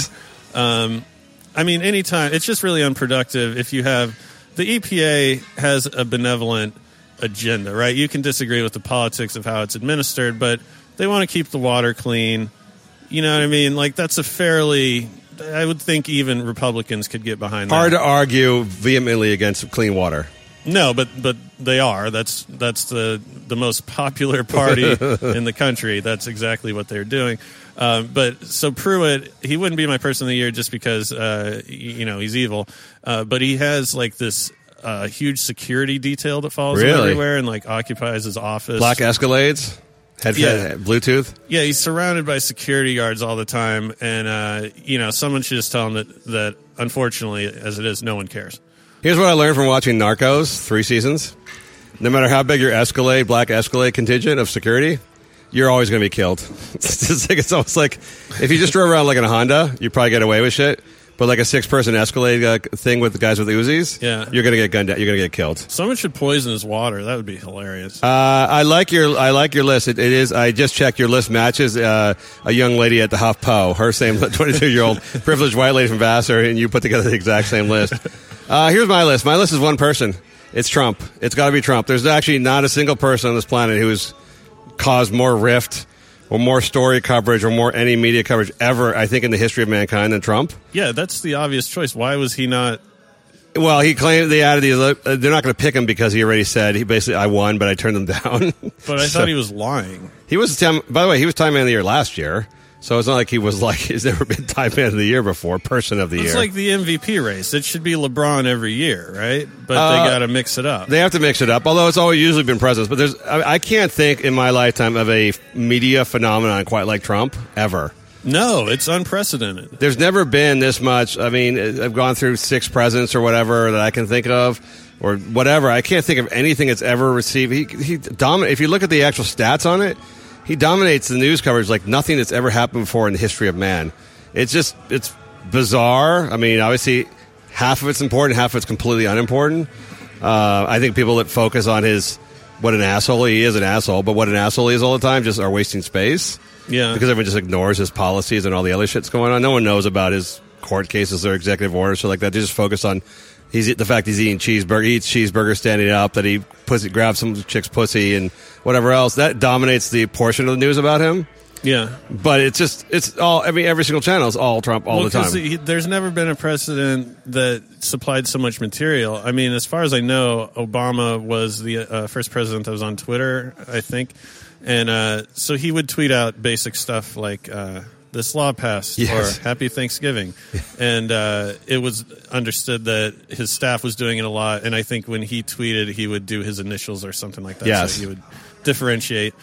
Anytime. It's just really unproductive if you have... The EPA has a benevolent agenda, right? You can disagree with the politics of how it's administered, but... They want to keep the water clean. You know what I mean? That's a fairly... I would think even Republicans could get behind that. Hard to argue vehemently against clean water. No, but they are. That's the most popular party in the country. That's exactly what they're doing. So Pruitt, he wouldn't be my person of the year just because, he's evil. But he has, this... huge security detail that follows him everywhere and, occupies his office. Black Escalades? Bluetooth? Yeah, he's surrounded by security guards all the time, and, someone should just tell him that, unfortunately, as it is, no one cares. Here's what I learned from watching Narcos, 3 seasons. No matter how big your Black Escalade contingent of security, you're always going to be killed. It's almost like if you just drove around in a Honda, you probably get away with shit. But like a six-person Escalade thing with the guys with the Uzis, yeah, you're gonna get gunned down. You're gonna get killed. Someone should poison his water. That would be hilarious. I like your list. It is. I just checked your list matches a young lady at the HuffPo. Her same 22-year-old privileged white lady from Vassar, and you put together the exact same list. Here's my list. My list is one person. It's Trump. It's got to be Trump. There's actually not a single person on this planet who has caused more rift or more story coverage or more any media coverage ever, I think, in the history of mankind than Trump. Yeah, that's the obvious choice. Why was he not... Well, he claimed they added these... They're not going to pick him because he already said, he basically, I won, but I turned them down. But I thought he was lying. He was... By the way, he was Time Man of the Year last year, so it's not like he was like... He's never been Time Man of the Year before, Person of the Year. It's like the MVP race. It should be LeBron every year, right? But they got to mix it up. They have to mix it up, although it's always usually been presidents. But there's... I can't think in my lifetime of a media phenomenon quite like Trump, ever. No, it's unprecedented. There's never been this much. I mean, I've gone through 6 presidents or whatever that I can think of, or whatever. I can't think of anything it's ever received. If you look at the actual stats on it, he dominates the news coverage like nothing that's ever happened before in the history of man. It's bizarre. I mean, obviously, half of it's important, half of it's completely unimportant. I think people that focus on what an asshole he is, an asshole, but what an asshole he is all the time, just are wasting space. Yeah, because everyone just ignores his policies and all the other shit's going on. No one knows about his court cases or executive orders or like that. They just focus on the fact he's eating cheeseburger, eats cheeseburger standing up, that he grabs some chick's pussy and whatever else. That dominates the portion of the news about him. Yeah, but it's all. I mean, every single channel is all Trump all the time. There's never been a president that supplied so much material. I mean, as far as I know, Obama was the first president that was on Twitter, I think. And so he would tweet out basic stuff like this law passed, yes, or Happy Thanksgiving. And it was understood that his staff was doing it a lot. And I think when he tweeted, he would do his initials or something like that. Yes. So he would differentiate.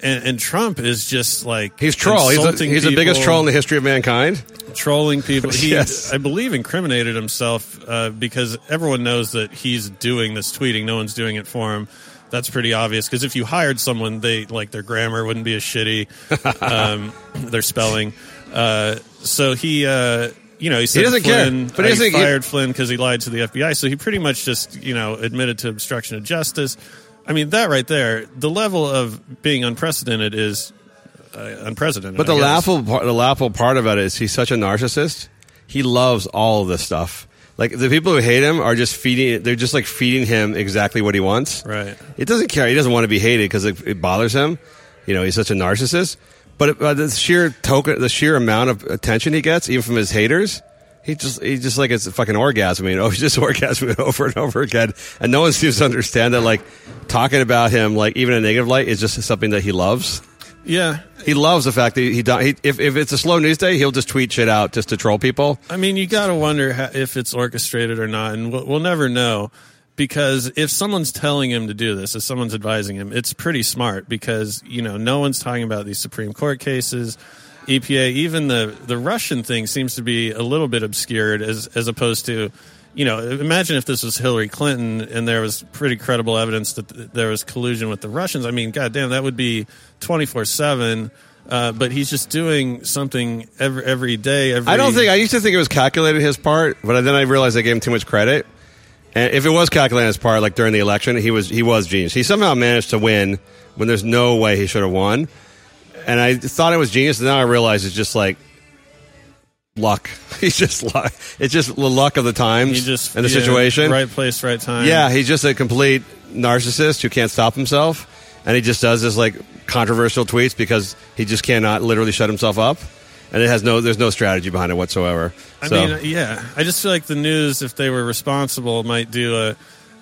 And Trump is just like... He's troll. He's the biggest troll in the history of mankind. Trolling people. He, yes, I believe, incriminated himself because everyone knows that he's doing this tweeting. No one's doing it for him. That's pretty obvious, because if you hired someone, their grammar wouldn't be as shitty, their spelling. So he said he doesn't Flynn, care, but he fired Flynn because he lied to the FBI. So he pretty much just, admitted to obstruction of justice. I mean, that right there, the level of being unprecedented is unprecedented. But the laughable part about it is he's such a narcissist. He loves all of this stuff. Like, the people who hate him are just feeding him exactly what he wants. Right. It doesn't care. He doesn't want to be hated because it bothers him. He's such a narcissist. But the sheer amount of attention he gets, even from his haters, he's just like, it's a fucking orgasm. He's just orgasming over and over again. And no one seems to understand that, like, talking about him, like, even in a negative light, is just something that he loves. Yeah. He loves the fact that if it's a slow news day, he'll just tweet shit out just to troll people. I mean, you got to wonder if it's orchestrated or not, and we'll never know, because if someone's telling him to do this, if someone's advising him, it's pretty smart, because, no one's talking about these Supreme Court cases, EPA, even the Russian thing seems to be a little bit obscured as opposed to, imagine if this was Hillary Clinton and there was pretty credible evidence that there was collusion with the Russians. I mean, goddamn, that would be 24/7. But he's just doing something every day. I used to think it was calculated his part, but then I realized I gave him too much credit. And if it was calculated his part, like during the election, he was genius. He somehow managed to win when there's no way he should have won. And I thought it was genius, and now I realize it's just like luck. He's just luck. It's just the luck of the times and the situation. Right place, right time. Yeah, he's just a complete narcissist who can't stop himself. And he just does this, like, controversial tweets because he just cannot literally shut himself up. And it has there's no strategy behind it whatsoever. I mean, yeah. I just feel like the news, if they were responsible, might do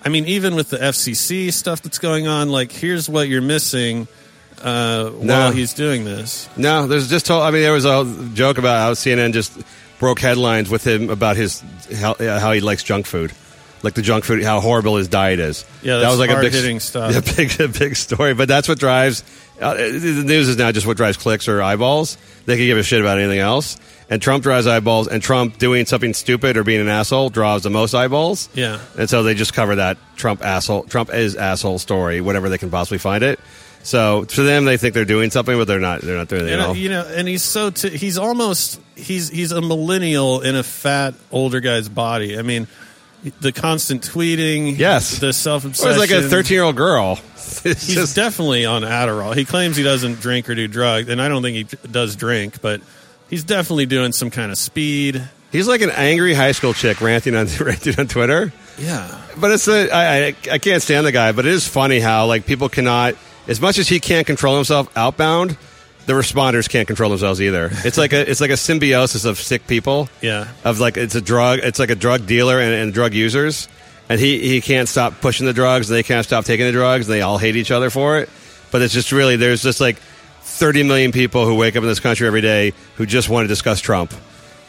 even with the FCC stuff that's going on, like, here's what you're missing. While he's doing this. No, there's just... there was a joke about how CNN just broke headlines with him about how he likes junk food. Like the junk food, how horrible his diet is. Yeah, that was like hard-hitting stuff. Yeah, big story. But that's what drives... the news is now just what drives clicks or eyeballs. They can give a shit about anything else. And Trump drives eyeballs, and Trump doing something stupid or being an asshole draws the most eyeballs. Yeah. And so they just cover that Trump is asshole story, whatever they can possibly find it. So to them, they think they're doing something, but they're not. They're not doing anything at all. You know, and he's so he's a millennial in a fat older guy's body. I mean, the constant tweeting, yes, the self obsession. It's like a 13-year-old girl. He's definitely on Adderall. He claims he doesn't drink or do drugs, and I don't think he does drink, but he's definitely doing some kind of speed. He's like an angry high school chick ranting on Twitter. Yeah, but it's I can't stand the guy, but it is funny how like people cannot. As much as he can't control himself outbound, the responders can't control themselves either. It's like a symbiosis of sick people. Yeah. Of like it's like a drug dealer and drug users. And he can't stop pushing the drugs, and they can't stop taking the drugs, and they all hate each other for it. But it's just really there's just like 30 million people who wake up in this country every day who just want to discuss Trump.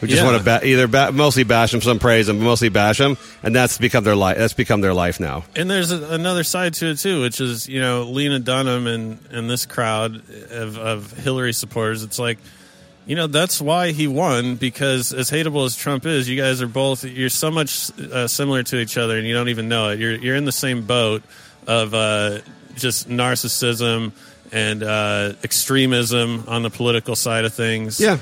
Who just want to mostly bash him, some praise him, mostly bash him, and that's become their life. That's become their life now. And there's another side to it too, which is Lena Dunham and this crowd of Hillary supporters. It's like, that's why he won, because as hateable as Trump is, you guys are both so much similar to each other, and you don't even know it. You're in the same boat of just narcissism and extremism on the political side of things. Yeah.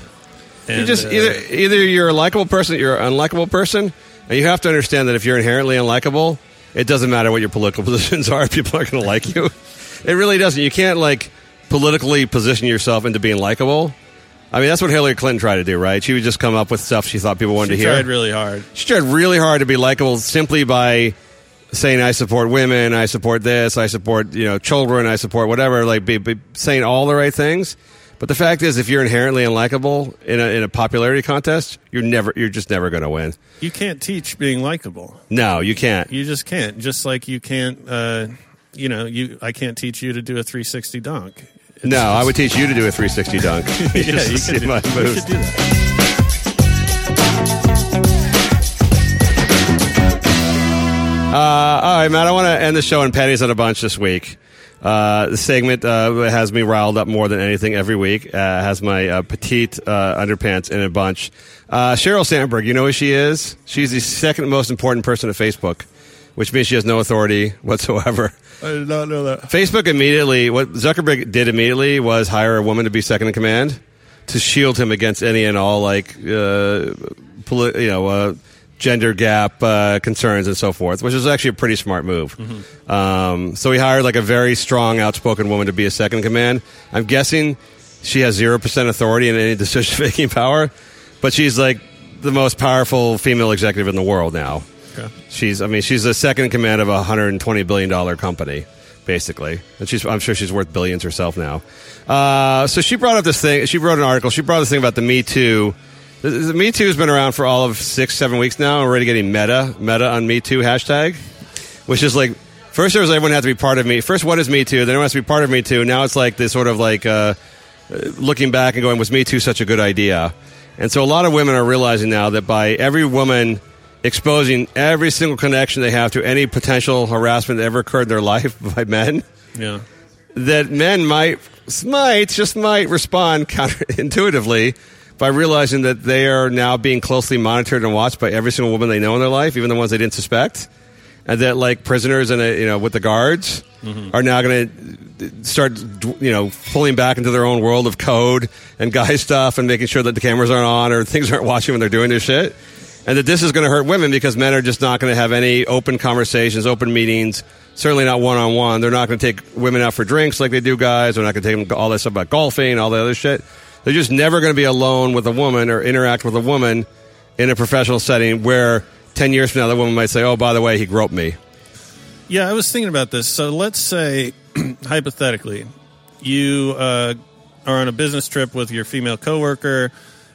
And, you just either you're a likable person, you're an unlikable person, and you have to understand that if you're inherently unlikable, it doesn't matter what your political positions are. People aren't going to like you. It really doesn't. You can't like politically position yourself into being likable. I mean, that's what Hillary Clinton tried to do, right? She would just come up with stuff she thought people wanted to hear. She tried really hard. She tried really hard to be likable simply by saying, "I support women, I support this, I support children, I support whatever." Like be saying all the right things. But the fact is, if you're inherently unlikable in a popularity contest, you're just never going to win. You can't teach being likable. No, you can't. You just can't. Just like you can't, I can't teach you to do a 360 dunk. I would teach you to do a 360 dunk. You could do that. All right, Matt, I want to end the show on Patty's on a Bunch this week. The segment has me riled up more than anything every week. Has my petite underpants in a bunch. Sheryl Sandberg, you know who she is? She's the second most important person at Facebook, which means she has no authority whatsoever. I did not know that. Facebook what Zuckerberg did immediately was hire a woman to be second in command to shield him against any and all gender gap concerns and so forth, which is actually a pretty smart move. Mm-hmm. So he hired like a very strong, outspoken woman to be a second in command. I'm guessing she has 0% authority in any decision-making power, but she's like the most powerful female executive in the world now. Okay. She's the second in command of a $120 billion company, basically. And I'm sure she's worth billions herself now. So she brought up this thing. She wrote an article. She brought this thing about the Me Too. The Me Too has been around for all of 6-7 weeks now. We're already getting meta on Me Too hashtag, which is like, first there was everyone had to be part of Me. First, what is Me Too? Then everyone has to be part of Me Too. Now it's like this sort of like looking back and going, was Me Too such a good idea? And so a lot of women are realizing now that by every woman exposing every single connection they have to any potential harassment that ever occurred in their life by men, yeah, that men might respond counterintuitively by realizing that they are now being closely monitored and watched by every single woman they know in their life, even the ones they didn't suspect, and that like prisoners in with the guards, mm-hmm, are now going to start pulling back into their own world of code and guy stuff and making sure that the cameras aren't on or things aren't watching when they're doing this shit, and that this is going to hurt women because men are just not going to have any open conversations, open meetings, certainly not one-on-one. They're not going to take women out for drinks like they do guys. They're not going to take them all that stuff about golfing, all that other shit. They're just never going to be alone with a woman or interact with a woman in a professional setting where 10 years from now the woman might say, oh, by the way, he groped me. Yeah, I was thinking about this. So let's say, hypothetically, you are on a business trip with your female coworker.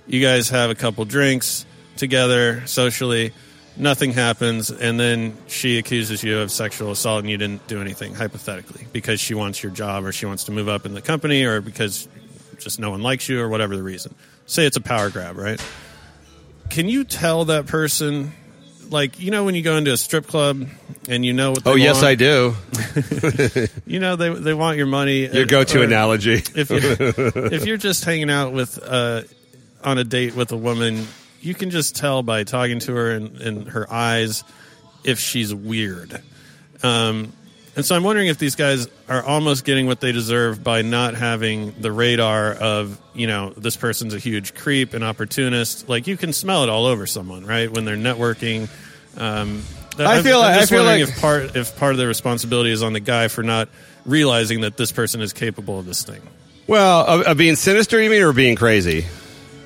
You guys have a couple drinks together socially. Nothing happens. And then she accuses you of sexual assault and you didn't do anything, hypothetically, because she wants your job or she wants to move up in the company or because just no one likes you or whatever the reason. Say it's a power grab, right? Can you tell that person, like, when you go into a strip club and you know what they want? Oh, yes, I do. They want your money. Your go-to analogy. If you're just hanging out with on a date with a woman, you can just tell by talking to her and her eyes if she's weird. And so I'm wondering if these guys are almost getting what they deserve by not having the radar of, you know, this person's a huge creep and opportunist. Like, you can smell it all over someone, right? When they're networking. I'm just wondering if part of the responsibility is on the guy for not realizing that this person is capable of this thing. Well, of being sinister, you mean, or being crazy?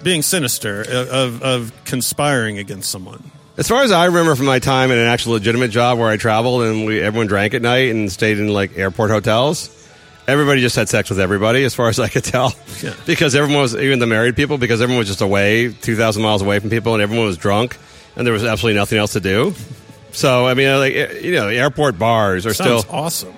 Being sinister, of conspiring against someone. As far as I remember from my time in an actual legitimate job where I traveled and everyone drank at night and stayed in, like, airport hotels, everybody just had sex with everybody, as far as I could tell. Yeah. Because everyone was, even the married people, because everyone was just away, 2,000 miles away from people, and everyone was drunk, and there was absolutely nothing else to do. So, I mean, like, you know, airport bars are still... Sounds awesome.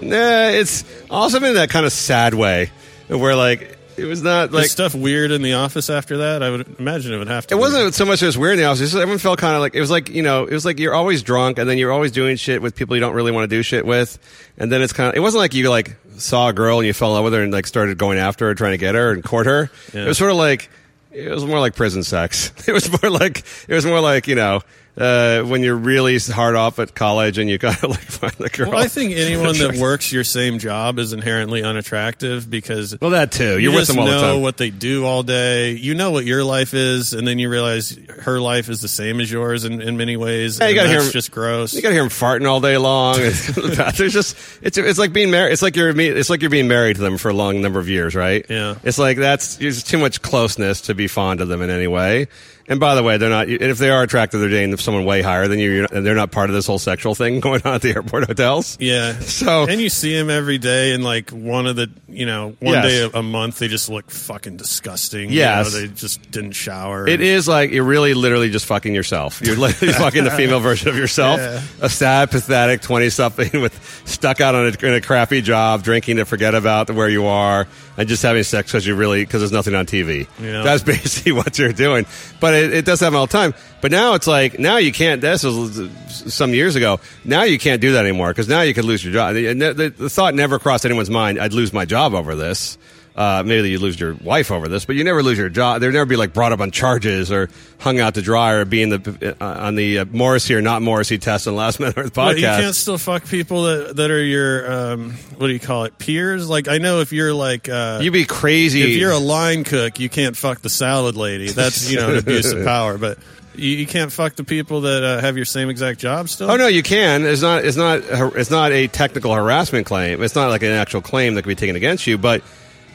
Nah, it's awesome in that kind of sad way, where, like... It was not like... Is stuff weird in the office after that? I would imagine it would have to be. It wasn't so much it was weird in the office. Everyone felt kind of like... It was like, you know, it was like you're always drunk and then you're always doing shit with people you don't really want to do shit with. And then it's kind of... It wasn't like you, like, saw a girl and you fell in love with her and, like, started going after her, trying to get her and court her. Yeah. It was sort of like... It was more like prison sex. It was more like, you know... when you're really hard off at college and you gotta, like, find the girl. Well, I think anyone that works your same job is inherently unattractive because... Well, that too. You're with them all the time. You know what they do all day. You know what your life is, and then you realize her life is the same as yours in many ways. Yeah, that's just gross. You gotta hear them farting all day long. There's just... It's like being married. It's like you're being married to them for a long number of years, right? Yeah. It's like that's... There's too much closeness to be fond of them in any way. And by the way, they're not. If they are attractive, they're dating someone way higher than you, and they're not part of this whole sexual thing going on at the airport hotels. Yeah. So and you see them every day, and like one day a month, they just look fucking disgusting. Yes. You know, they just didn't shower. It is like you're really literally just fucking yourself. You're literally fucking the female version of yourself, a sad, pathetic 20-something with stuck out on in a crappy job, drinking to forget about where you are, and just having sex because there's nothing on TV. Yeah. That's basically what you're doing, but. It does happen all the time. But now it's like, now you can't, this was some years ago, now you can't do that anymore because now you could lose your job. The thought never crossed anyone's mind, I'd lose my job over this. Maybe you lose your wife over this, but you never lose your job. They'd never be like brought up on charges or hung out to dry or being on the Morrissey or not Morrissey test on the Last Man on Earth podcast. But you can't still fuck people that are your, what do you call it, peers? Like, I know if you're like... You'd be crazy. If you're a line cook, you can't fuck the salad lady. That's, you know, an abuse of power, but... You can't fuck the people that have your same exact job still? Oh, no, you can. It's not a technical harassment claim. It's not like an actual claim that can be taken against you, but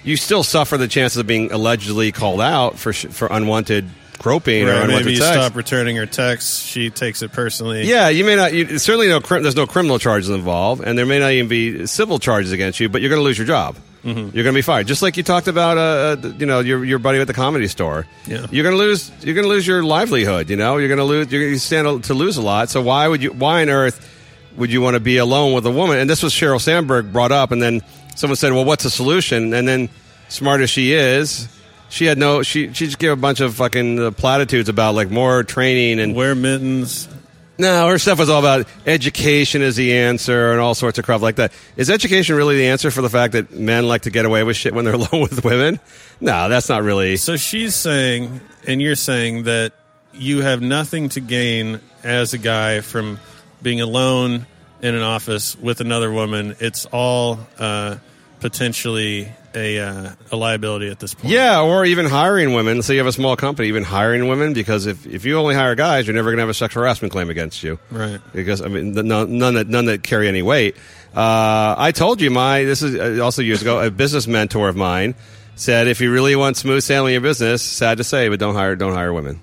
you still suffer the chances of being allegedly called out for unwanted groping or unwanted maybe you text. Stop returning her texts. She takes it personally. Yeah, you may not. There's no criminal charges involved, and there may not even be civil charges against you, but you're going to lose your job. Mm-hmm. You're going to be fired, just like you talked about, you know, your buddy at the comedy store. Yeah. You're going to lose your livelihood. You know, you're going to stand to lose a lot. So why on earth would you want to be alone with a woman? And this was Sheryl Sandberg brought up, and then someone said, "Well, what's the solution?" And then, smart as she is, she just gave a bunch of fucking platitudes about like more training and wear mittens. No, her stuff was all about education is the answer and all sorts of crap like that. Is education really the answer for the fact that men like to get away with shit when they're alone with women? No, that's not really. So she's saying, and you're saying, that you have nothing to gain as a guy from being alone in an office with another woman. It's all potentially a liability at this point. Yeah, or even hiring women. So you have a small company, even hiring women, because if you only hire guys, you're never going to have a sexual harassment claim against you. Right. Because, I mean, none that carry any weight. I told you this is also years ago, a business mentor of mine said, if you really want smooth sailing in your business, sad to say, but don't hire women.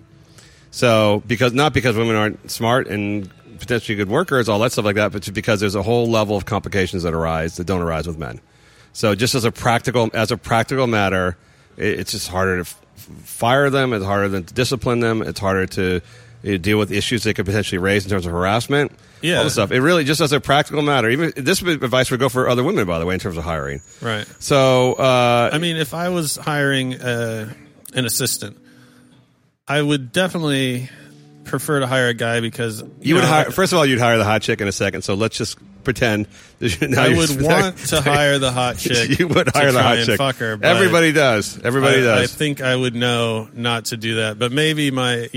So, not because women aren't smart and potentially good workers, all that stuff like that, but because there's a whole level of complications that don't arise with men. So just as a practical matter, it's just harder to fire them. It's harder to discipline them. It's harder to deal with issues they could potentially raise in terms of harassment. Yeah, all this stuff. It really just as a practical matter. Even this advice would go for other women, by the way, in terms of hiring. Right. So I mean, if I was hiring an assistant, I would definitely prefer to hire a guy because you'd hire the hot chick in a second. So let's just pretend. I would want to hire the hot chick. You would hire the hot chick. Fuck her, everybody does. Everybody does. I think I would know not to do that. But maybe my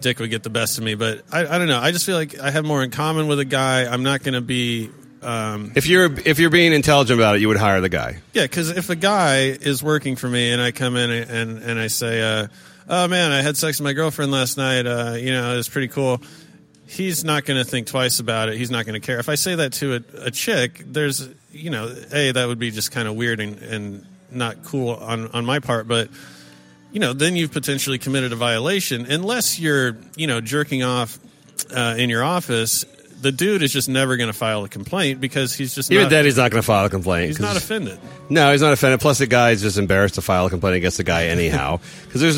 dick would get the best of me. But I don't know. I just feel like I have more in common with a guy. I'm not going to be... If you're being intelligent about it, you would hire the guy. Yeah, because if a guy is working for me and I come in and I say, oh, man, I had sex with my girlfriend last night. It was pretty cool. He's not going to think twice about it. He's not going to care. If I say that to a chick, there's, that would be just kind of weird and not cool on my part. But, then you've potentially committed a violation. Unless you're, jerking off in your office, the dude is just never going to file a complaint because he's just not. Even then, he's not going to file a complaint. He's not offended. No, he's not offended. Plus, the guy is just embarrassed to file a complaint against the guy anyhow. Because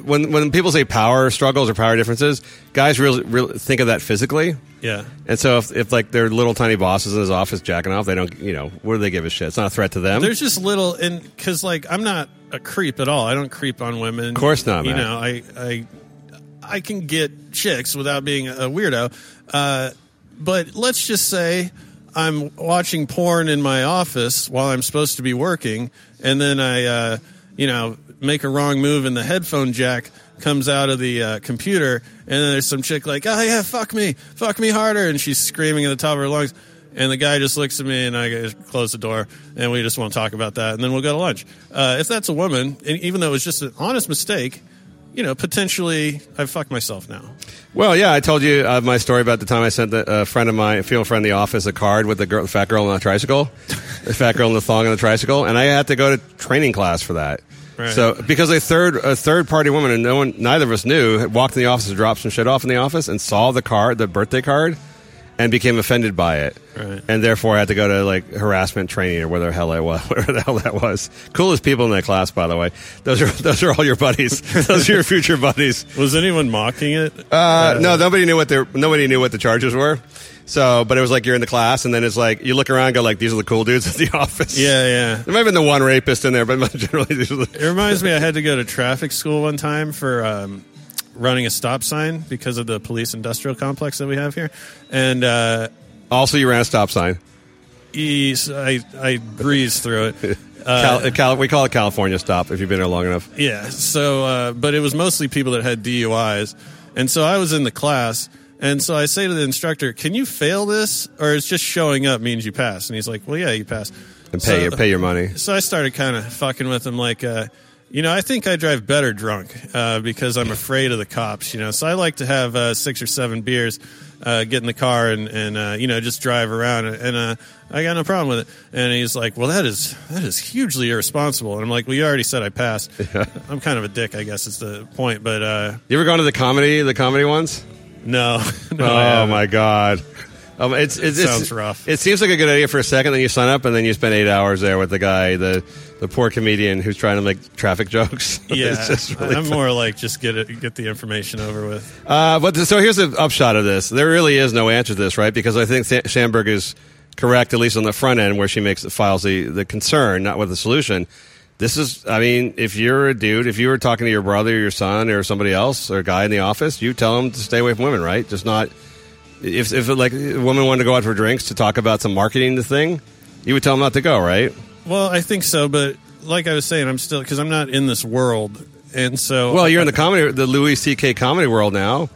when people say power struggles or power differences, guys really think of that physically. Yeah. And so if like their little tiny bosses in his office jacking off, they don't, what do they give a shit? It's not a threat to them. There's just little, and because I'm not a creep at all. I don't creep on women. Of course not, man. I can get chicks without being a weirdo. But let's just say I'm watching porn in my office while I'm supposed to be working, and then I, make a wrong move and the headphone jack comes out of the computer, and then there's some chick like, oh, yeah, fuck me harder, and she's screaming at the top of her lungs, and the guy just looks at me, and I just close the door, and we just won't talk about that, and then we'll go to lunch. If that's a woman, and even though it was just an honest mistake, potentially, I've fucked myself now. Well, yeah, I told you my story about the time I sent a female friend in the office a card with the fat girl on the tricycle, the fat girl in the thong on the tricycle, and I had to go to training class for that. Right. So, because a third party woman, and neither of us knew, had walked in the office and dropped some shit off in the office and saw the card, the birthday card, and became offended by it. Right. And therefore, I had to go to harassment training or whatever the hell that was. Coolest people in that class, by the way. Those are all your buddies. Those are your future buddies. Was anyone mocking it? No, nobody knew what the charges were. So, but it was you're in the class, and then it's you look around and go these are the cool dudes at the office. Yeah, yeah. There might have been the one rapist in there, but generally these are It reminds me, I had to go to traffic school one time for running a stop sign because of the police industrial complex that we have here. And also you ran a stop sign. I breezed through it. We call it California stop if you've been here long enough. Yeah. So, but it was mostly people that had DUIs. And so I was in the class. And so I say to the instructor, can you fail this? Or it's just showing up means you pass. And he's like, well, yeah, you pass. And pay your money. So I started kind of fucking with him I think I drive better drunk because I'm afraid of the cops, So I like to have 6 or 7 beers, get in the car and just drive around. And I got no problem with it. And he's like, well, that is hugely irresponsible. And I'm like, well, you already said I passed. Yeah. I'm kind of a dick, I guess is the point. But you ever gone to the comedy ones? No. Oh, my God. It sounds rough. It seems like a good idea for a second, then you sign up, and then you spend 8 hours there with the guy, the poor comedian who's trying to make traffic jokes. Yeah, it's just really I'm fun. More like just get the information over with. So here's the upshot of this. There really is no answer to this, right? Because I think Sandberg is correct, at least on the front end, where she files the concern, not with the solution. This is, if you're a dude, if you were talking to your brother or your son or somebody else or a guy in the office, you tell him to stay away from women, right? Just not... If a woman wanted to go out for drinks to talk about some marketing thing, you would tell them not to go, right? Well, I think so, but like I was saying, I'm still because I'm not in this world, and so well, you're in the Louis C.K. comedy world now.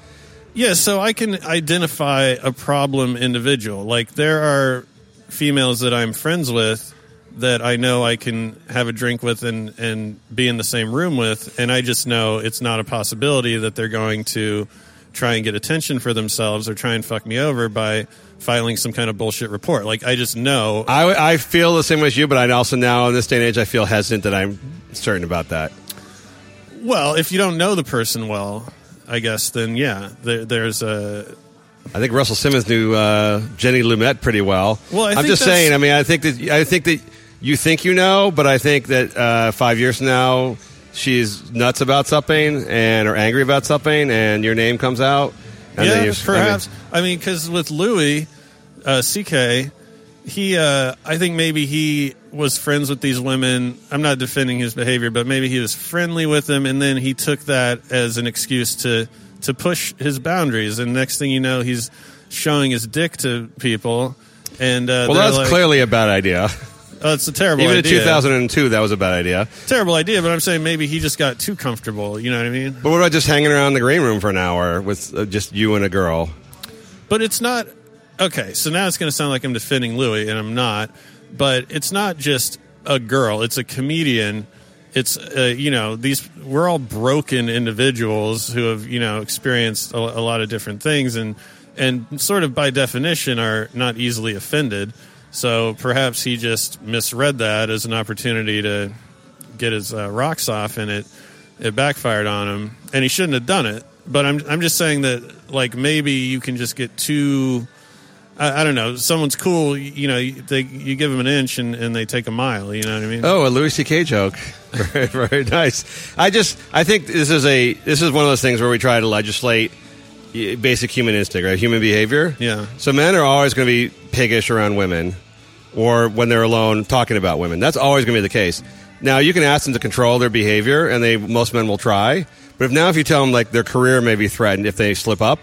Yeah, so I can identify a problem individual. There are females that I'm friends with that I know I can have a drink with and be in the same room with, and I just know it's not a possibility that they're going to try and get attention for themselves or try and fuck me over by filing some kind of bullshit report. I just know. I feel the same way as you, but I also now in this day and age, I feel hesitant that I'm certain about that. Well, if you don't know the person well, I guess, then yeah, there's a... I think Russell Simmons knew Jenny Lumet pretty well. Well, I'm just saying, I think that you think you know, but I think that 5 years from now... she's nuts about something or angry about something, and your name comes out. And yeah, perhaps. Because with Louis C.K., I think maybe he was friends with these women. I'm not defending his behavior, but maybe he was friendly with them, and then he took that as an excuse to push his boundaries. And next thing you know, he's showing his dick to people. And well, that's clearly a bad idea. Oh, it's a terrible idea. Even in 2002, that was a bad idea. Terrible idea, but I'm saying maybe he just got too comfortable. You know what I mean? But what about just hanging around the green room for an hour with just you and a girl? But it's not... Okay, so now it's going to sound like I'm defending Louis, and I'm not. But it's not just a girl. It's a comedian. It's, you know, these we're all broken individuals who have, you know, experienced a lot of different things and sort of by definition are not easily offended. So perhaps he just misread that as an opportunity to get his rocks off, and it backfired on him. And he shouldn't have done it. But I'm just saying that, like, maybe you can just get too... I don't know. Someone's cool, you know, you give them an inch and they take a mile, you know what I mean? Oh, a Louis C.K. joke. Very, very nice. I think this is one of those things where we try to legislate basic human instinct, right? Human behavior. Yeah. So men are always going to be piggish around women or when they're alone talking about women. That's always going to be the case. Now, you can ask them to control their behavior, and most men will try. But if you tell them, like, their career may be threatened if they slip up,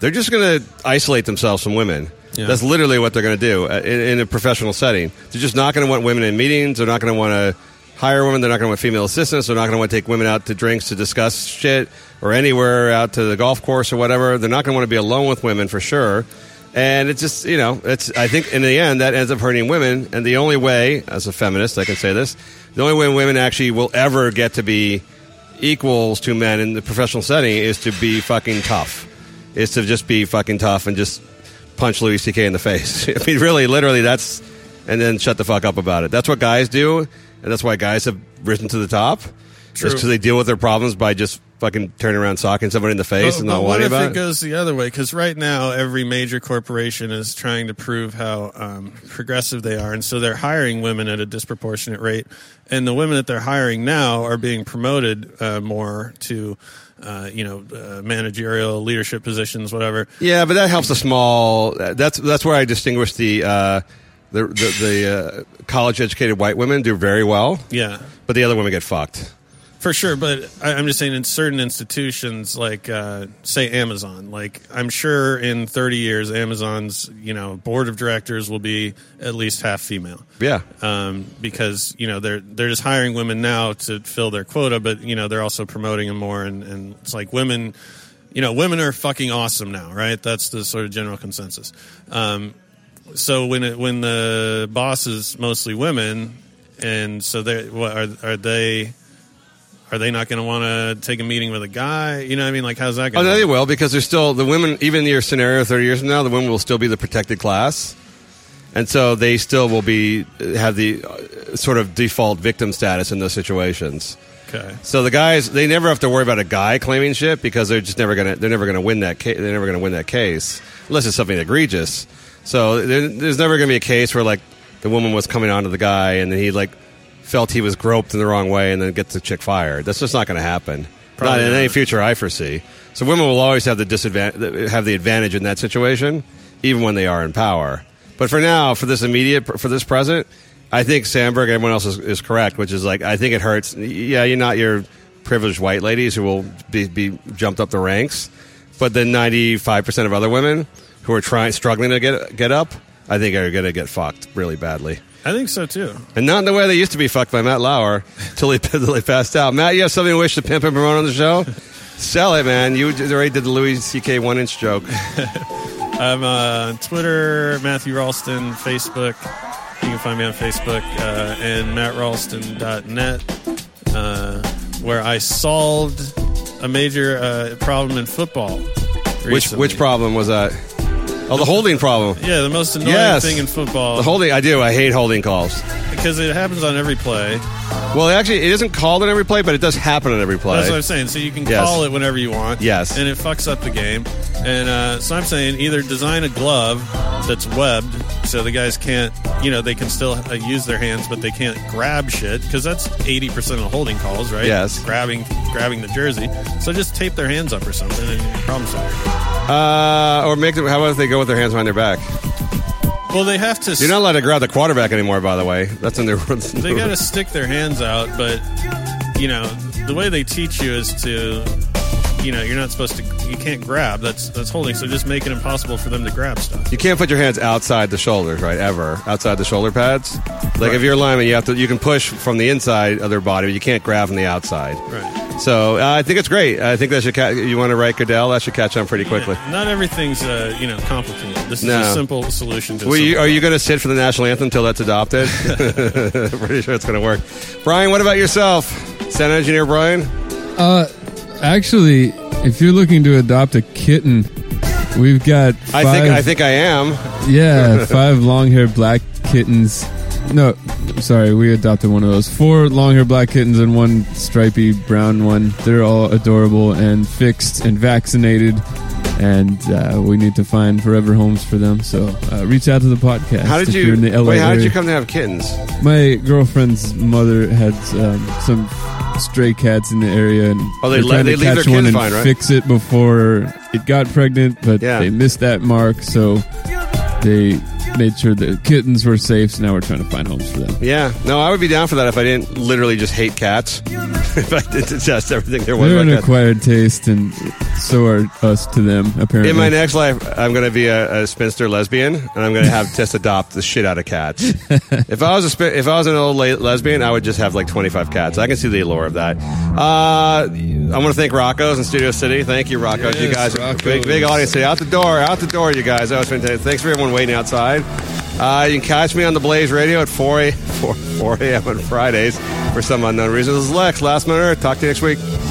they're just going to isolate themselves from women. Yeah. That's literally what they're going to do in a professional setting. They're just not going to want women in meetings. They're not going to want to hire women. They're not going to want female assistants. They're not going to want to take women out to drinks to discuss shit or anywhere out to the golf course or whatever. They're not going to want to be alone with women for sure. And it's just, you know, I think in the end that ends up hurting women. And the only way, as a feminist, I can say this, the only way women actually will ever get to be equals to men in the professional setting is to be fucking tough. Is to just be fucking tough and just punch Louis C.K. in the face. I mean, really, literally, that's... And then shut the fuck up about it. That's what guys do, and that's why guys have risen to the top. True. Just because they deal with their problems by just fucking turning around socking somebody in the face and not worrying about it. What if it goes the other way? Because right now, every major corporation is trying to prove how progressive they are, and so they're hiring women at a disproportionate rate, and the women that they're hiring now are being promoted more to... managerial leadership positions, whatever. Yeah, but that helps the small. That's where I distinguish the college-educated white women do very well. Yeah, but the other women get fucked for sure. But I'm just saying, in certain institutions, like say Amazon, like I'm sure in 30 years, Amazon's board of directors will be at least half female. Yeah, because they're just hiring women now to fill their quota, but they're also promoting them more, and it's like women, women are fucking awesome now, right? That's the sort of general consensus. So when the boss is mostly women, and so are they not going to want to take a meeting with a guy? You know what I mean? Like, how's that going? Oh, no, they will, because they're still the women. Even in your scenario, 30 years from now, the women will still be the protected class. And so they still will have the sort of default victim status in those situations. Okay. So the guys, they never have to worry about a guy claiming shit because they're just never going to win that case. They're never going to win that case unless it's something egregious. So there's never going to be a case where like the woman was coming on to the guy and then he like felt he was groped in the wrong way and then gets the chick fired. That's just not going to happen. Probably not in any future I foresee. So women will always have the advantage in that situation, even when they are in power. But for now, for this present, I think Sandberg and everyone else is correct, which is like, I think it hurts. Yeah, you're not your privileged white ladies who will be jumped up the ranks, but the 95% of other women who are struggling to get up, I think are going to get fucked really badly. I think so, too. And not in the way they used to be fucked by Matt Lauer until he passed out. Matt, you have something to wish to pimp and promote on the show? Sell it, man. You already did the Louis C.K. one-inch joke. I'm on Twitter, Matthew Ralston, Facebook. You can find me on Facebook and mattralston.net, where I solved a major problem in football recently. Which problem was that? Oh, the holding problem. Yeah, the most annoying thing in football. The holding, I do. I hate holding calls. Because it happens on every play. Well, actually, it isn't called on every play, but it does happen on every play. That's what I'm saying. So you can call it whenever you want. Yes. And it fucks up the game. And so I'm saying either design a glove that's webbed so the guys can't, they can still use their hands, but they can't grab shit. Because that's 80% of the holding calls, right? Yes. Grabbing the jersey. So just tape their hands up or something and problem solved. Or make them, how about if they go with their hands behind their back? Well, they have to... You're not allowed to grab the quarterback anymore, by the way. That's in their... They got to stick their hands out, but, the way they teach you is to you know, you're not supposed to, you can't grab. That's holding. So just make it impossible for them to grab stuff. You can't put your hands outside the shoulders, right? Ever outside the shoulder pads. Like right. If you're a lineman, you have to. You can push from the inside of their body, but you can't grab from the outside. Right. So I think it's great. I think that should. You want to write Goodell? That should catch on pretty quickly. Yeah. Not everything's complicated. This is a simple solution. To are you going to sit for the national anthem until that's adopted? Pretty sure it's going to work. Brian, what about yourself, Sound Engineer Brian? Actually, if you're looking to adopt a kitten, we've got five... I think I am. Yeah, 5 long-haired black kittens. No, sorry, we adopted one of those. 4 long-haired black kittens and 1 stripy brown one. They're all adorable and fixed and vaccinated, and we need to find forever homes for them. So reach out to the podcast. How did you? How did you come to have kittens? My girlfriend's mother had some stray cats in the area, and they catch one and fine, right? Fix it before it got pregnant, but they missed that mark, so they made sure the kittens were safe, so now we're trying to find homes for them. Yeah. No, I would be down for that if I didn't literally just hate cats. If I did detest everything there was. They're an acquired taste, and so are us to them, apparently. In my next life, I'm going to be a spinster lesbian, and I'm going to have just adopt the shit out of cats. If I was an old lesbian, I would just have like 25 cats. I can see the allure of that. I want to thank Rocco's in Studio City. Thank you, Rocco's. Yes, you guys are a big audience today. Out the door, you guys. That was fantastic. Thanks for everyone waiting outside. You can catch me on the Blaze Radio at 4 a.m. on Fridays for some unknown reason. This is Lex, Last Minute Earth. Talk to you next week.